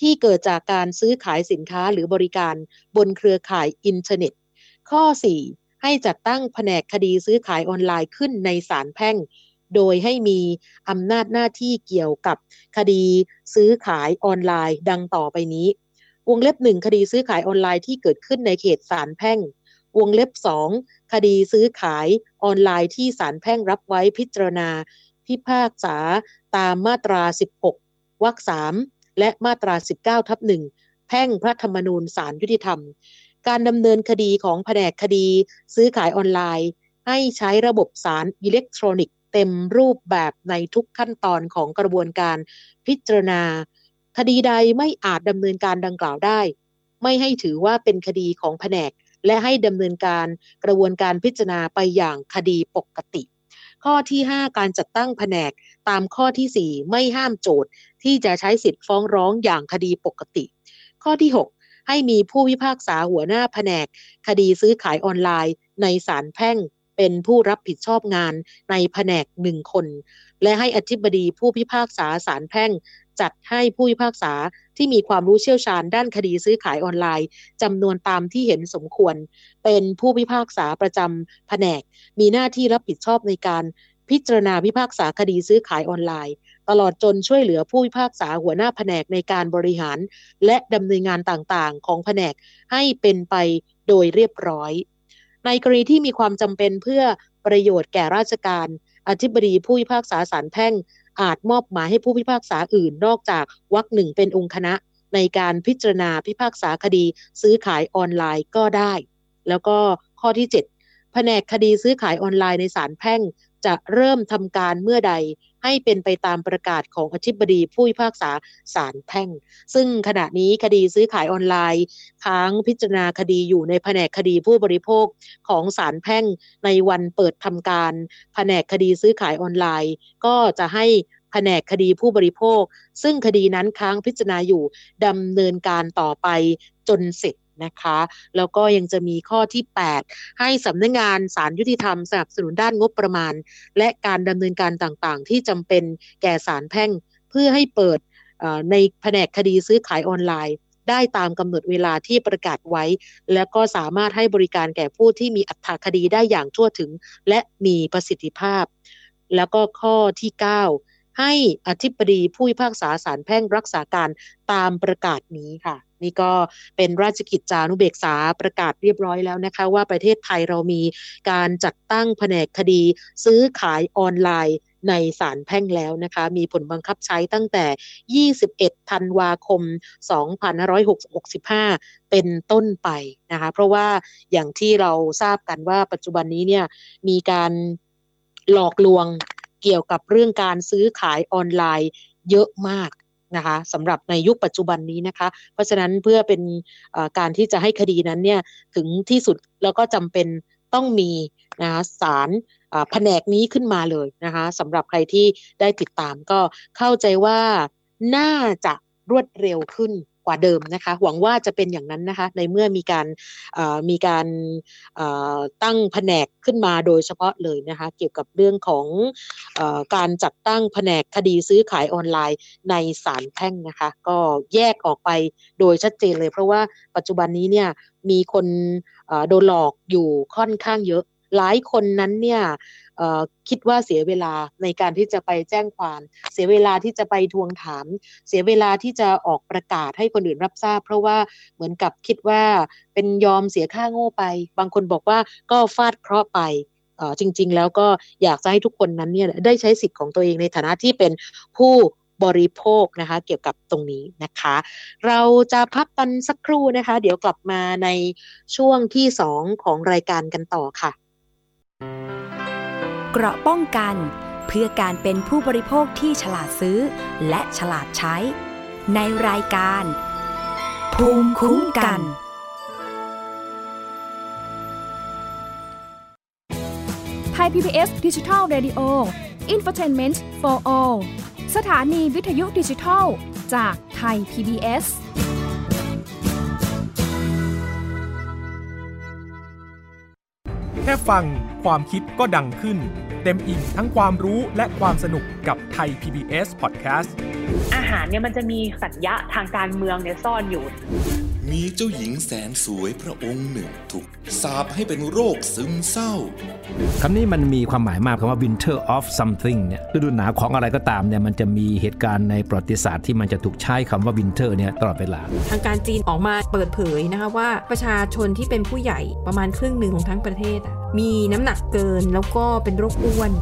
ที่เกิดจากการซื้อขายสินค้าหรือบริการบนเครือข่ายอินเทอร์เน็ตข้อสี่ให้จัดตั้งแผนกคดีซื้อขายออนไลน์ขึ้นในศาลแพ่งโดยให้มีอำนาจหน้าที่เกี่ยวกับคดีซื้อขายออนไลน์ดังต่อไปนี้วงเล็บหนึ่งคดีซื้อขายออนไลน์ที่เกิดขึ้นในเขตศาลแพ่งวงเล็บสองคดีซื้อขายออนไลน์ที่ศาลแพ่งรับไว้พิจารณาพิพากษาตามมาตราสิบหกวรรคสามและมาตรา สิบเก้าทับหนึ่ง แพ่งพระธรรมนูญศาลยุติธรรมการดำเนินคดีของแผนกคดีซื้อขายออนไลน์ให้ใช้ระบบศาลอิเล็กทรอนิกส์เต็มรูปแบบในทุกขั้นตอนของกระบวนการพิจารณาคดีใดไม่อาจดำเนินการดังกล่าวได้ไม่ให้ถือว่าเป็นคดีของแผนกและให้ดำเนินการกระบวนการพิจารณาไปอย่างคดีปกติข้อที่ห้าการจัดตั้งแผนกตามข้อที่สี่ไม่ห้ามโจทย์ที่จะใช้สิทธิ์ฟ้องร้องอย่างคดีปกติข้อที่หกให้มีผู้พิพากษาหัวหน้าแผนกคดีซื้อขายออนไลน์ในศาลแพ่งเป็นผู้รับผิดชอบงานในแผนกหนึ่งคนและให้อธิบดีผู้พิพากษาศาลแพ่งจัดให้ผู้พิพากษาที่มีความรู้เชี่ยวชาญด้านคดีซื้อขายออนไลน์จำนวนตามที่เห็นสมควรเป็นผู้พิพากษาประจำแผนกมีหน้าที่รับผิดชอบในการพิจารณาพิพากษาคดีซื้อขายออนไลน์ตลอดจนช่วยเหลือผู้พิพากษาหัวหน้าแผนกในการบริหารและดำเนินงานต่างๆของแผนกให้เป็นไปโดยเรียบร้อยในกรณีที่มีความจำเป็นเพื่อประโยชน์แก่ราชการอธิบดีผู้พิพากษาศาลแพ่งอาจมอบหมายให้ผู้พิพากษาอื่นนอกจากวรรคหนึ่งเป็นองค์คณะในการพิจารณาพิพากษาคดีซื้อขายออนไลน์ก็ได้แล้วก็ข้อที่เจ็ดแผนกคดีซื้อขายออนไลน์ในศาลแพ่งจะเริ่มทำการเมื่อใดให้เป็นไปตามประกาศของอธิบดีผู้พิพากษาศาลแพ่งซึ่งขณะนี้คดีซื้อขายออนไลน์ค้างพิจารณาคดีอยู่ในแผนกคดีผู้บริโภคของศาลแพ่งในวันเปิดทำการแผนกคดีซื้อขายออนไลน์ก็จะให้แผนกคดีผู้บริโภคซึ่งคดีนั้นค้างพิจารณาอยู่ดำเนินการต่อไปจนเสร็จนะคะแล้วก็ยังจะมีข้อที่แปดให้สำนักงานศาลยุติธรรมสนับสนุนด้านงบประมาณและการดำเนินการต่างๆที่จำเป็นแก่ศาลแพ่งเพื่อให้เปิดในแผนกคดีซื้อขายออนไลน์ได้ตามกำหนดเวลาที่ประกาศไว้และก็สามารถให้บริการแก่ผู้ที่มีอัตถคดีได้อย่างทั่วถึงและมีประสิทธิภาพแล้วก็ข้อที่เก้าให้อธิบดีผู้พิพากษาศาลแพ่งรักษาการตามประกาศนี้ค่ะนี่ก็เป็นราชกิจจานุเบกษาประกาศเรียบร้อยแล้วนะคะว่าประเทศไทยเรามีการจัดตั้งแผนกคดีซื้อขายออนไลน์ในศาลแพ่งแล้วนะคะมีผลบังคับใช้ตั้งแต่ยี่สิบเอ็ดธันวาคมสองพันห้าร้อยหกสิบห้าเป็นต้นไปนะคะเพราะว่าอย่างที่เราทราบกันว่าปัจจุบันนี้เนี่ยมีการหลอกลวงเกี่ยวกับเรื่องการซื้อขายออนไลน์เยอะมากนะคะสำหรับในยุคปัจจุบันนี้นะคะเพราะฉะนั้นเพื่อเป็นการที่จะให้คดีนั้นเนี่ยถึงที่สุดแล้วก็จำเป็นต้องมีนะคะศาลแผนกนี้ขึ้นมาเลยนะคะสำหรับใครที่ได้ติดตามก็เข้าใจว่าน่าจะรวดเร็วขึ้นกว่าเดิมนะคะหวังว่าจะเป็นอย่างนั้นนะคะในเมื่อมีการมีการตั้งแผนกขึ้นมาโดยเฉพาะเลยนะคะเกี่ยวกับเรื่องของการจัดตั้งแผนกคดีซื้อขายออนไลน์ในศาลแพ่งนะคะก็แยกออกไปโดยชัดเจนเลยเพราะว่าปัจจุบันนี้เนี่ยมีคนโดนหลอกอยู่ค่อนข้างเยอะหลายคนนั้นเนี่ยคิดว่าเสียเวลาในการที่จะไปแจ้งความเสียเวลาที่จะไปทวงถามเสียเวลาที่จะออกประกาศให้คนอื่นรับทราบเพราะว่าเหมือนกับคิดว่าเป็นยอมเสียค่าโง่ไปบางคนบอกว่าก็ฟาดเคราะห์ไปจริงๆแล้วก็อยากจะให้ทุกคนนั้นเนี่ยได้ใช้สิทธิ์ของตัวเองในฐานะที่เป็นผู้บริโภคนะคะเกี่ยวกับตรงนี้นะคะเราจะพักกันสักครู่นะคะเดี๋ยวกลับมาในช่วงที่สองของรายการกันต่อค่ะเกราะป้องกันเพื่อการเป็นผู้บริโภคที่ฉลาดซื้อและฉลาดใช้ ในรายการภูมิคุ้มกันไทย พี บี เอส Digital Radio Infotainment for All สถานีวิทยุดิจิทัลจากไทย พี บี เอสแค่ฟังความคิดก็ดังขึ้นเต็มอิ่มทั้งความรู้และความสนุกกับไทย พี บี เอส Podcast อาหารเนี่ยมันจะมีสัญญะทางการเมืองเนี่ยซ่อนอยู่มีเจ้าหญิงแสนสวยพระองค์หนึ่งถูกสาปให้เป็นโรคซึมเศร้าคำนี้มันมีความหมายมากคำว่า Winter of something เนี่ยฤดูหนาวของอะไรก็ตามเนี่ยมันจะมีเหตุการณ์ในประวัติศาสตร์ที่มันจะถูกใช้คำว่า Winter เนี่ยตลอดเวลาทางการจีนออกมาเปิดเผยนะคะว่าประชาชนที่เป็นผู้ใหญ่ประมาณครึ่งหนึ่งของทั้งประเทศมีน้ำหนักเกินแล้วก็เป็นโรคอ้วน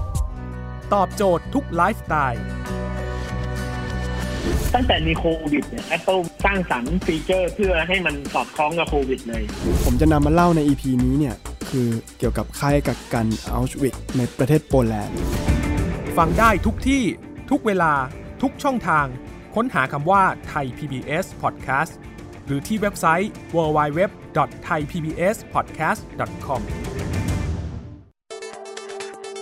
ตอบโจทย์ทุกไลฟ์สไตล์ตั้งแต่มีโควิดเนี่ย Apple สร้างสรรค์ฟีเจอร์เพื่อให้มันสอดคล้องกับโควิดเลยผมจะนำมาเล่าใน อี พี นี้เนี่ยคือเกี่ยวกับค่ายกักกันอัลชวิทในประเทศโปแลนด์ฟังได้ทุกที่ทุกเวลาทุกช่องทางค้นหาคำว่าไทย พี บี เอส Podcast หรือที่เว็บไซต์ ดับเบิลยู ดับเบิลยู ดับเบิลยู ดอท ไทย พี บี เอส พอดแคสต์ ดอท คอม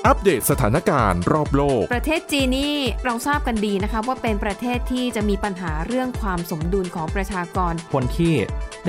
อัปเดตสถานการณ์รอบโลกประเทศจีนนี่เราทราบกันดีนะคะว่าเป็นประเทศที่จะมีปัญหาเรื่องความสมดุลของประชากรคนที่ไ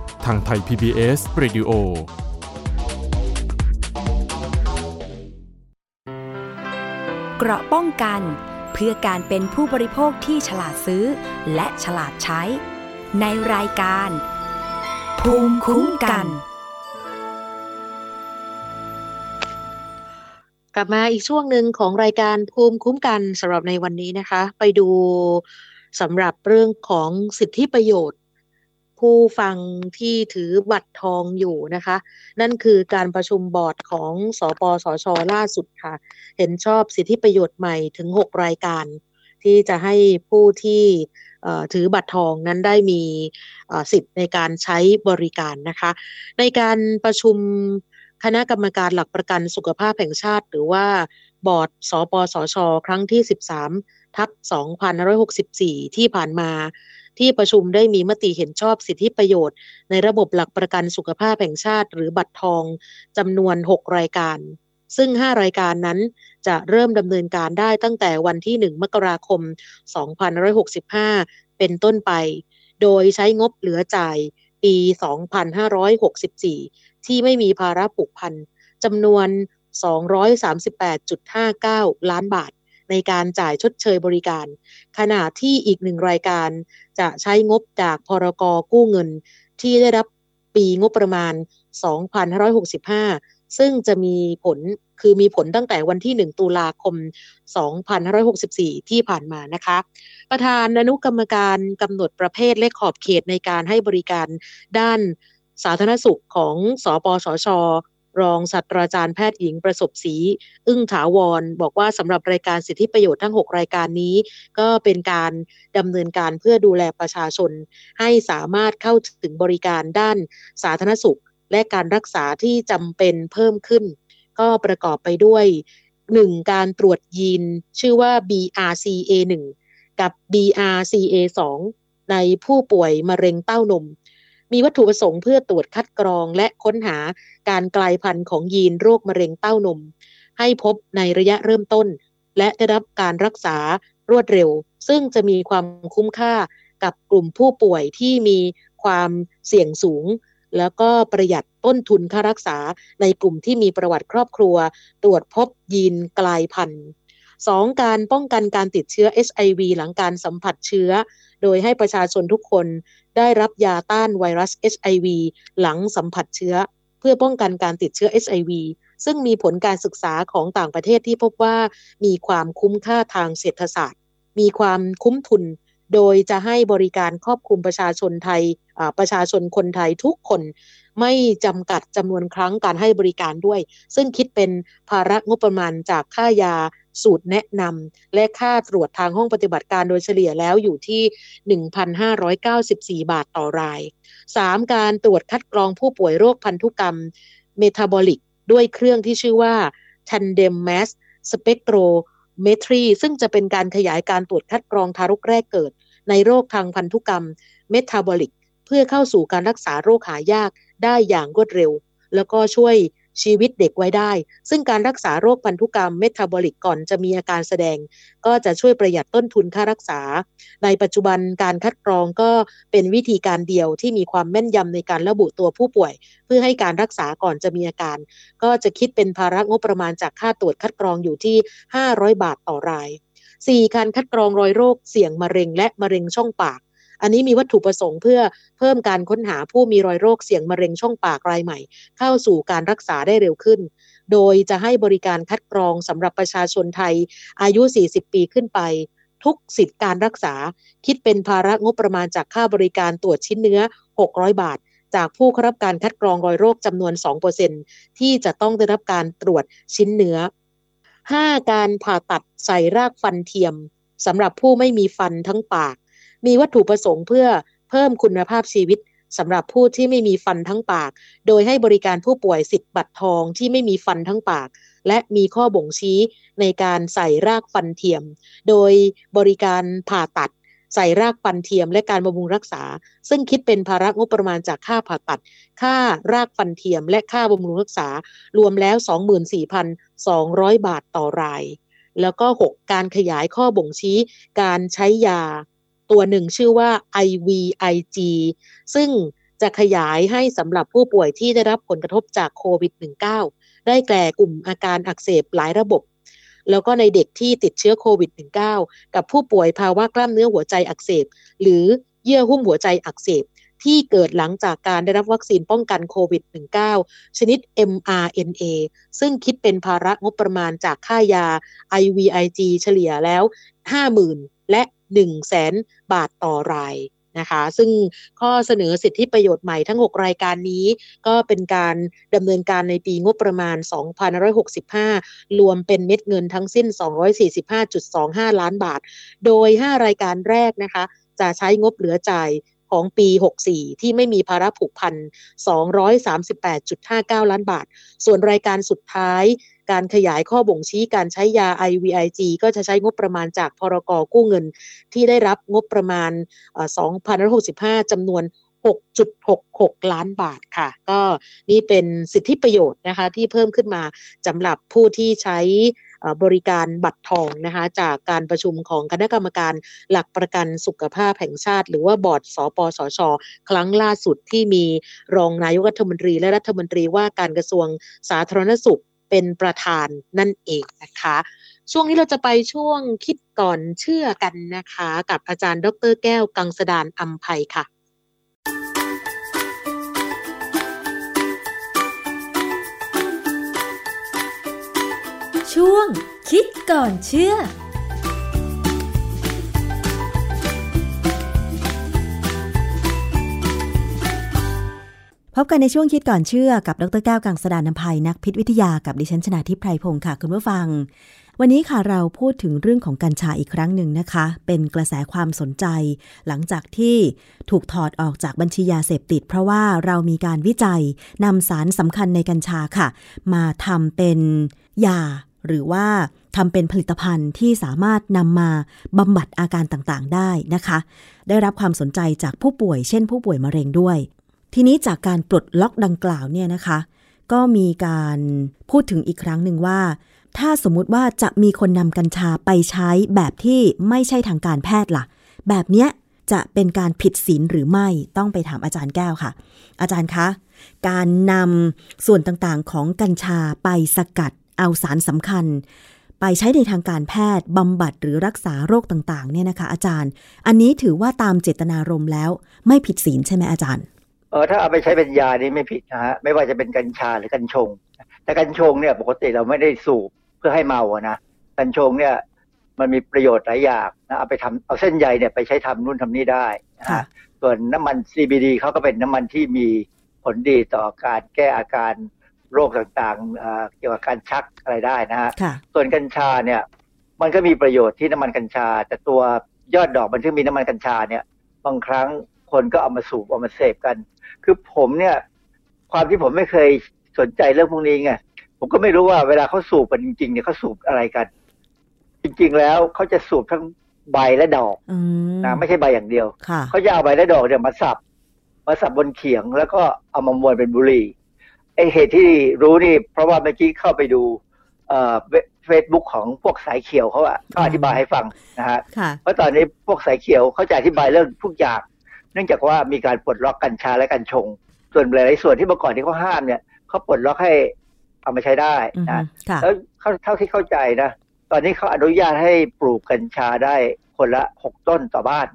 ทางไทย พี บี เอส Radio เกราะป้องกันเพื่อการเป็นผู้บริโภคที่ฉลาดซื้อและฉลาดใช้ในรายการภูมิคุ้มกันกลับมาอีกช่วงหนึ่งของรายการภูมิคุ้มกันสำหรับในวันนี้นะคะไปดูสำหรับเรื่องของสิทธิประโยชน์ผู้ฟังที่ถือบัตรทองอยู่นะคะนั่นคือการประชุมบอร์ดของสปสช.ล่าสุดค่ะเห็นชอบสิทธิประโยชน์ใหม่ถึงหกรายการที่จะให้ผู้ที่ถือบัตรทองนั้นได้มีสิทธิในการใช้บริการนะคะในการประชุมคณะกรรมการหลักประกันสุขภาพแห่งชาติหรือว่าบอร์ดสปสช.ครั้งที่ สิบสาม ทับ สองพันห้าร้อยหกสิบสี่ ที่ผ่านมาที่ประชุมได้มีมติเห็นชอบสิทธิประโยชน์ในระบบหลักประกันสุขภาพแห่งชาติหรือบัตรทองจำนวนหกรายการซึ่งห้ารายการนั้นจะเริ่มดำเนินการได้ตั้งแต่วันที่หนึ่ง มกราคม สองพันห้าร้อยหกสิบห้าเป็นต้นไปโดยใช้งบเหลือจ่ายปีสองพันห้าร้อยหกสิบสี่ที่ไม่มีภาระผูกพันจำนวน สองร้อยสามสิบแปดจุดห้าเก้า ล้านบาทในการจ่ายชดเชยบริการขณะที่อีกหนึ่งรายการจะใช้งบจากพรก.กู้เงินที่ได้รับปีงบประมาณ สองพันห้าร้อยหกสิบห้า ซึ่งจะมีผลคือมีผลตั้งแต่วันที่หนึ่ง ตุลาคม สองพันห้าร้อยหกสิบสี่ที่ผ่านมานะคะประธานอนุกรรมการกำหนดประเภทและขอบเขตในการให้บริการด้านสาธารณสุขของสปสช.รองศาสตราจารย์แพทย์หญิงประสบศรีอึ้งถาวรบอกว่าสำหรับรายการสิทธิประโยชน์ทั้งหกรายการนี้ก็เป็นการดำเนินการเพื่อดูแลประชาชนให้สามารถเข้าถึงบริการด้านสาธารณสุขและการรักษาที่จำเป็นเพิ่มขึ้นก็ประกอบไปด้วยหนึ่งการตรวจยีนชื่อว่า บี อาร์ ซี เอ หนึ่ง กับ บี อาร์ ซี เอ สอง ในผู้ป่วยมะเร็งเต้านมมีวัตถุประสงค์เพื่อตรวจคัดกรองและค้นหาการกลายพันธุ์ของยีนโรคมะเร็งเต้านมให้พบในระยะเริ่มต้นและได้รับการรักษารวดเร็วซึ่งจะมีความคุ้มค่ากับกลุ่มผู้ป่วยที่มีความเสี่ยงสูงแล้วก็ประหยัดต้นทุนค่ารักษาในกลุ่มที่มีประวัติครอบครัวตรวจพบยีนกลายพันธุ์ สอง การป้องกันการติดเชื้อ เอช ไอ วี หลังการสัมผัสเชื้อโดยให้ประชาชนทุกคนได้รับยาต้านไวรัส เอช ไอ วี หลังสัมผัสเชื้อเพื่อป้องกันการติดเชื้อ เอช ไอ วี ซึ่งมีผลการศึกษาของต่างประเทศที่พบว่ามีความคุ้มค่าทางเศรษฐศาสตร์มีความคุ้มทุน โดยจะให้บริการครอบคลุมประชาชนไทยประชาชนคนไทยทุกคนไม่จำกัดจำนวนครั้งการให้บริการด้วยซึ่งคิดเป็นภาระงบประมาณจากค่ายาสูตรแนะนำและค่าตรวจทางห้องปฏิบัติการโดยเฉลี่ยแล้วอยู่ที่ หนึ่งพันห้าร้อยเก้าสิบสี่ บาทต่อราย สาม การตรวจคัดกรองผู้ป่วยโรคพันธุกรรมเมตาบอลิกด้วยเครื่องที่ชื่อว่า Tandem Mass Spectrometry ซึ่งจะเป็นการขยายการตรวจคัดกรองทารกแรกเกิดในโรคทางพันธุกรรมเมตาบอลิกเพื่อเข้าสู่การรักษาโรคหายากได้อย่างรวดเร็วแล้วก็ช่วยชีวิตเด็กไว้ได้ซึ่งการรักษาโรคพันธุกรรมเมตาบอลิกก่อนจะมีอาการแสดงก็จะช่วยประหยัดต้นทุนค่ารักษาในปัจจุบันการคัดกรองก็เป็นวิธีการเดียวที่มีความแม่นยำในการระบุตัวผู้ป่วยเพื่อให้การรักษาก่อนจะมีอาการก็จะคิดเป็นภาระงบประมาณจากค่าตรวจคัดกรองอยู่ที่ห้าร้อยบาทต่อราย สี่ การคัดกรองรอยโรคเสี่ยงมะเร็งและมะเร็งช่องปากอันนี้มีวัตถุประสงค์เพื่อเพิ่มการค้นหาผู้มีรอยโรคเสี่ยงมะเร็งช่องปากรายใหม่เข้าสู่การรักษาได้เร็วขึ้นโดยจะให้บริการคัดกรองสำหรับประชาชนไทยอายุสี่สิบปีขึ้นไปทุกสิทธิการรักษาคิดเป็นภาระงบประมาณจากค่าบริการตรวจชิ้นเนื้อหกร้อยบาทจากผู้เข้ารับการคัดกรองรอยโรคจำนวน สองเปอร์เซ็นต์ ที่จะต้องได้รับการตรวจชิ้นเนื้อห้าการผ่าตัดใส่รากฟันเทียมสำหรับผู้ไม่มีฟันทั้งปากมีวัตถุประสงค์เพื่อเพิ่มคุณภาพชีวิตสำหรับผู้ที่ไม่มีฟันทั้งปากโดยให้บริการผู้ป่วยสิทธิ์บัตรทองที่ไม่มีฟันทั้งปากและมีข้อบ่งชี้ในการใส่รากฟันเทียมโดยบริการผ่าตัดใส่รากฟันเทียมและการบำรุงรักษาซึ่งคิดเป็นภาระงบประมาณจากค่าผ่าตัดค่ารากฟันเทียมและค่าบำรุงรักษารวมแล้ว สองหมื่นสี่พันสองร้อย บาทต่อรายแล้วก็หกการขยายข้อบ่งชี้การใช้ยาตัวหนึ่งชื่อว่า ไอ วี ไอ จี ซึ่งจะขยายให้สำหรับผู้ป่วยที่ได้รับผลกระทบจากโควิด สิบเก้า ได้แก่กลุ่มอาการอักเสบหลายระบบแล้วก็ในเด็กที่ติดเชื้อโควิด สิบเก้า กับผู้ป่วยภาวะกล้ามเนื้อหัวใจอักเสบหรือเยื่อหุ้มหัวใจอักเสบที่เกิดหลังจากการได้รับวัคซีนป้องกันโควิด สิบเก้า ชนิด เอ็ม อาร์ เอ็น เอ ซึ่งคิดเป็นภาระงบประมาณจากค่ายา ไอ วี ไอ จี เฉลี่ยแล้ว ห้าหมื่น และหนึ่งแสน บาทต่อรายนะคะซึ่งข้อเสนอสิทธิประโยชน์ใหม่ทั้งหกรายการนี้ก็เป็นการดำเนินการในปีงบประมาณ สองพันห้าร้อยหกสิบห้า รวมเป็นเม็ดเงินทั้งสิ้น สองร้อยสี่สิบห้าจุดสองห้า ล้านบาทโดยห้ารายการแรกนะคะจะใช้งบเหลือจ่ายของปีหกสิบสี่ที่ไม่มีภาระผูกพัน สองร้อยสามสิบแปดจุดห้าเก้า ล้านบาทส่วนรายการสุดท้ายการขยายข้อบ่งชี้การใช้ยา ไอ วี ไอ จี ก็จะใช้งบประมาณจากพรก.กู้เงินที่ได้รับงบประมาณ สองพันห้าร้อยหกสิบห้า จำนวน หกจุดหกหก ล้านบาทค่ะก็นี่เป็นสิทธิประโยชน์นะคะที่เพิ่มขึ้นมาสำหรับผู้ที่ใช้บริการบัตรทองนะคะจากการประชุมของคณะกรรมการหลักประกันสุขภาพแห่งชาติหรือว่าบอร์ดสปสช.ครั้งล่าสุดที่มีรองนายกรัฐมนตรีและรัฐมนตรีว่าการกระทรวงสาธารณสุขเป็นประธานนั่นเองนะคะช่วงนี้เราจะไปช่วงคิดก่อนเชื่อกันนะคะกับอาจารย์ดร.แก้วกังสดาลอำไพค่ะช่วงคิดก่อนเชื่อพบกันในช่วงคิดก่อนเชื่อกับดร.แก้ว กังสดาลอำไพนักพิษวิทยากับดิฉันชนาธิป ไพรพงศ์ค่ะคุณผู้ฟังวันนี้ค่ะเราพูดถึงเรื่องของกัญชาอีกครั้งหนึ่งนะคะเป็นกระแสความสนใจหลังจากที่ถูกถอดออกจากบัญชียาเสพติดเพราะว่าเรามีการวิจัยนำสารสำคัญในกัญชาค่ะมาทำเป็นยาหรือว่าทำเป็นผลิตภัณฑ์ที่สามารถนำมาบำบัดอาการต่างๆได้นะคะได้รับความสนใจจากผู้ป่วยเช่นผู้ป่วยมะเร็งด้วยทีนี้จากการปลดล็อกดังกล่าวเนี่ยนะคะก็มีการพูดถึงอีกครั้งหนึ่งว่าถ้าสมมุติว่าจะมีคนนำกัญชาไปใช้แบบที่ไม่ใช่ทางการแพทย์ล่ะแบบเนี้ยจะเป็นการผิดศีลหรือไม่ต้องไปถามอาจารย์แก้วค่ะอาจารย์คะการนำส่วนต่างๆของกัญชาไปสกัดเอาสารสำคัญไปใช้ในทางการแพทย์บำบัดหรือรักษาโรคต่างๆเนี่ยนะคะอาจารย์อันนี้ถือว่าตามเจตนารมณ์แล้วไม่ผิดศีลใช่ไหมอาจารย์เออถ้าเอาไปใช้เป็นยานี่ไม่ผิดนะฮะไม่ว่าจะเป็นกัญชาหรือกัญชงแต่กัญชงเนี่ยปกติเราไม่ได้สูบเพื่อให้เมาอะนะกัญชงเนี่ย มันมีประโยชน์หลายอย่างนะเอาไปทำเอาเส้นใยเนี่ยไปใช้ทำนู่นทำนี่ได้นะส่วนน้ำมัน ซี บี ดี เขาก็เป็นน้ำมันที่มีผลดีต่อการแก้อาการโรคต่างๆเกี่ยวกับการชักอะไรได้นะฮะส่วนกัญชาเนี่ยมันก็มีประโยชน์ที่น้ำมันกัญชาแต่ตัวยอดดอกมันที่มีน้ำมันกัญชาเนี่ยบางครั้งคนก็เอามาสูบเอามาเสพกันคือผมเนี่ยความที่ผมไม่เคยสนใจเรื่องพวกนี้ไงผมก็ไม่รู้ว่าเวลาเขาสูบกันจริงๆเนี่ยเขาสูบอะไรกันจริงๆแล้วเขาจะสูบทั้งใบและดอกนะไม่ใช่ใบอย่างเดียวเขาจะเอาใบและดอกเนี่ยมาสับมาสับบนเขียงแล้วก็เอามามวนเป็นบุหรี่ไอ้เหตุที่รู้นี่เพราะว่าเมื่อกี้เข้าไปดูเฟซบุ๊กของพวกสายเขียวเขาอะเขาอธิบายให้ฟังนะฮะเพราะตอนนี้พวกสายเขียวเขาจะอธิบายเรื่องทุกอย่างเนื่องจากว่ามีการปลดล็อกกัญชาและกัญชงส่วนหลายๆส่วนที่เมื่อก่อนที่เขาห้ามเนี่ยเขาปลดล็อกให้เอามาใช้ได้นะแล้วเท่าที่เข้าใจนะตอนนี้เขาอนุญาตให้ปลูกกัญชาได้คนละหกต้นต่อบ้าน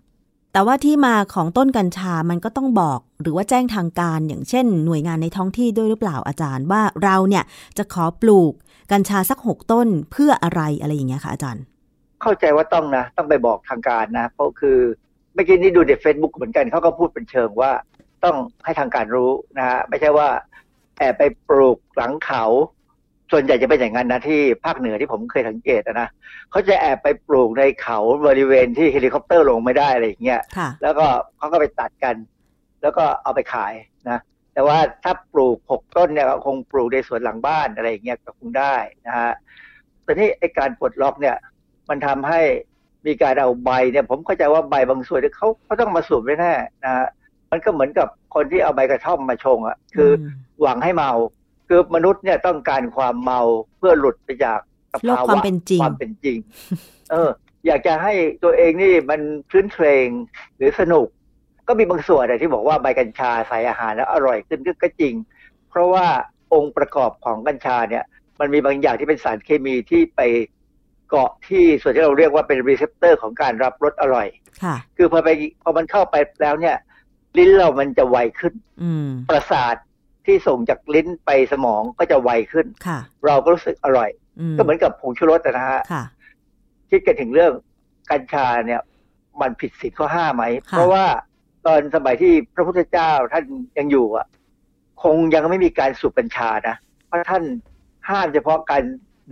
แต่ว่าที่มาของต้นกัญชามันก็ต้องบอกหรือว่าแจ้งทางการอย่างเช่นหน่วยงานในท้องที่ด้วยหรือเปล่าอาจารย์ว่าเราเนี่ยจะขอปลูกกัญชาสักหกต้นเพื่ออะไรอะไรอย่างเงี้ยค่ะอาจารย์เข้าใจว่าต้องนะต้องไปบอกทางการนะเพราะคือเมื่อกี้นี้ดูใน Facebook เหมือนกันเขาก็พูดเป็นเชิงว่าต้องให้ทางการรู้นะฮะไม่ใช่ว่าแอบไปปลูกหลังเขาส่วนใหญ่จะเป็นอย่างนั้นนะที่ภาคเหนือที่ผมเคยสังเกตนะเขาจะแอบไปปลูกในเขาบริเวณที่เฮลิคอปเตอร์ลงไม่ได้อะไรอย่างเงี้ยแล้วก็เขาก็ไปตัดกันแล้วก็เอาไปขายนะแต่ว่าถ้าปลูกหกต้นเนี่ยคงปลูกในสวนหลังบ้านอะไรอย่างเงี้ยก็คงได้นะฮะแต่นี่ไอ้การปลดล็อกเนี่ยมันทำให้มีการเอาใบเนี่ยผมเข้าใจว่าใบบางส่วนเนี่ยเขาเขาต้องมาสูบไว้แน่นะฮะมันก็เหมือนกับคนที่เอาใบกระท่อมมาชงอ่ะคือหวังให้เมาคือมนุษย์เนี่ยต้องการความเมาเพื่อหลุดไปจากสภาวะความเป็นจริงความเป็นจริงเอออยากจะให้ตัวเองนี่มันคลื่นเครงหรือสนุกก็มีบางส่วนที่บอกว่าใบกัญชาใส่อาหารแล้วอร่อยขึ้นก็จริงเพราะว่าองค์ประกอบของกัญชาเนี่ยมันมีบางอย่างที่เป็นสารเคมีที่ไปเกาะที่ส่วนที่เราเรียกว่าเป็นรีเซพเตอร์ของการรับรสอร่อยค่ะคือพอไปพอมันเข้าไปแล้วเนี่ยลิ้นเรามันจะไวขึ้นประสาทที่ส่งจากลิ้นไปสมองก็จะไวขึ้นเราก็รู้สึกอร่อยก็เหมือนกับผงชูรสนะฮะคิดกันถึงเรื่องกัญชาเนี่ยมันผิดศีลข้อห้าไหมเพราะว่าตอนสมัยที่พระพุทธเจ้าท่านยังอยู่อ่ะคงยังไม่มีการสูบกัญชานะเพราะท่านห้ามเฉพาะการ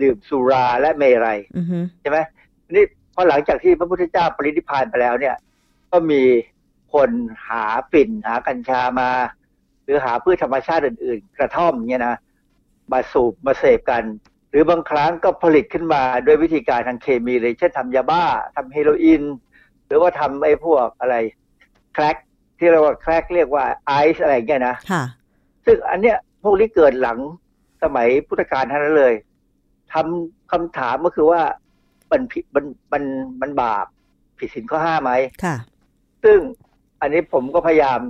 ดื่มสุราและเมรัยใช่ไหมนี่พอหลังจากที่พระพุทธเจ้าปรินิพพานไปแล้วเนี่ยก็มีคนหาปิ่นหากัญชามาหรือหาพืชธรรมชาติอื่นๆกระท่อมเนี่ยนะมาสูบมาเสพกันหรือบางครั้งก็ผลิตขึ้นมาด้วยวิธีการทางเคมีเลยเช่นทำยาบ้าทำเฮโรอีนหรือว่าทำไอ้พวกอะไรแคร็กที่เราว่าแคร็กเรียกว่าไอซ์อะไรอย่างเงี้ยนะซึ่งอันเนี้ยพวกนี้เกิดหลังสมัยพุทธกาลทั้งนั้นเลยทำคำถามก็คือว่ามันผิดมันมันมันบาปผิดศีลข้อห้าไหมซึ่งอันนี้ผมก็พยายาม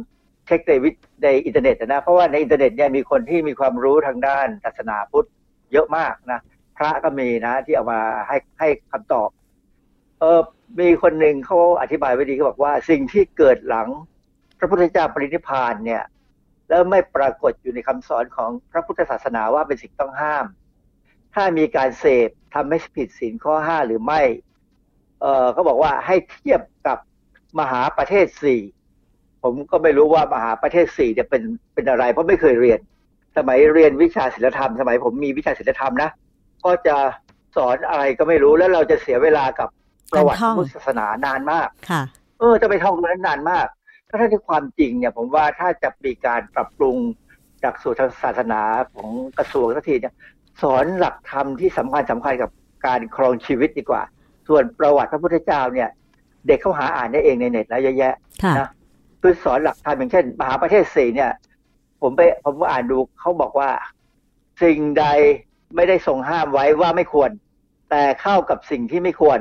เช็คในวิทย์ในอินเทอร์เน็ตนะเพราะว่าในอินเทอร์เน็ตเนี่ยมีคนที่มีความรู้ทางด้านศาสนาพุทธเยอะมากนะพระก็มีนะที่เอามาให้ให้คำตอบเออมีคนหนึ่งเขาอธิบายไว้ดีเขาบอกว่าสิ่งที่เกิดหลังพระพุทธเจ้าปรินิพพานเนี่ยแล้วไม่ปรากฏอยู่ในคำสอนของพระพุทธศาสนาว่าเป็นสิ่งต้องห้ามถ้ามีการเสพทำให้ผิดศีลข้อห้าหรือไม่เออเขาบอกว่าให้เทียบกับมหาประเทศสี่ผมก็ไม่รู้ว่ามหาประเทศสี่จะเป็นเป็นอะไรเพราะไม่เคยเรียนสมัยเรียนวิชาศิลธรรมสมัยผมมีวิชาศิลธรรมนะก็จะสอนอะไรก็ไม่รู้แล้วเราจะเสียเวลากับประวัติพุทธศาสนานานมากค่ะเออจะไปท่องนั้นนานมากก็ถ้าในความจริงเนี่ยผมว่าถ้าจะมีการปรับปรุงหลักสูตรศาสนาของกระทรวงสักทีเนี่ยสอนหลักธรรมที่สำคัญสำคัญกับการครองชีวิตดีกว่าส่วนประวัติพระพุทธเจ้าเนี่ยเด็กเขาหาอ่านได้เองในเน็ตแล้วเยอะแยะนะคือสอนหลักธรรมอย่างเช่นมหาประเทศสี่เนี่ยผมไปผมอ่านดูเขาบอกว่าสิ่งใดไม่ได้ทรงห้ามไว้ว่าไม่ควรแต่เข้ากับสิ่งที่ไม่ควร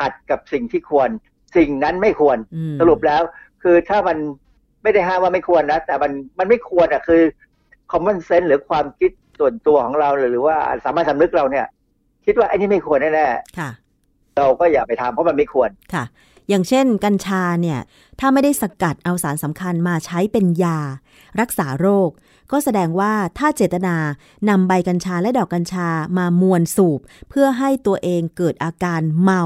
ขัดกับสิ่งที่ควรสิ่งนั้นไม่ควรสรุปแล้วคือถ้ามันไม่ได้ห้ามว่าไม่ควรนะแต่มันมันไม่ควรอ่ะคือ common sense หรือความคิดส่วนตัวของเราหรือว่าสามัญสำนึกเราเนี่ยคิดว่าไอ้นี่ไม่ควรแน่ๆเราก็อย่าไปทำเพราะมันไม่ควร อย่างเช่นกัญชาเนี่ยถ้าไม่ได้สกัดเอาสารสำคัญมาใช้เป็นยารักษาโรคก็แสดงว่าถ้าเจตนานำใบกัญชาและดอกกัญชามามวนสูบเพื่อให้ตัวเองเกิดอาการเมา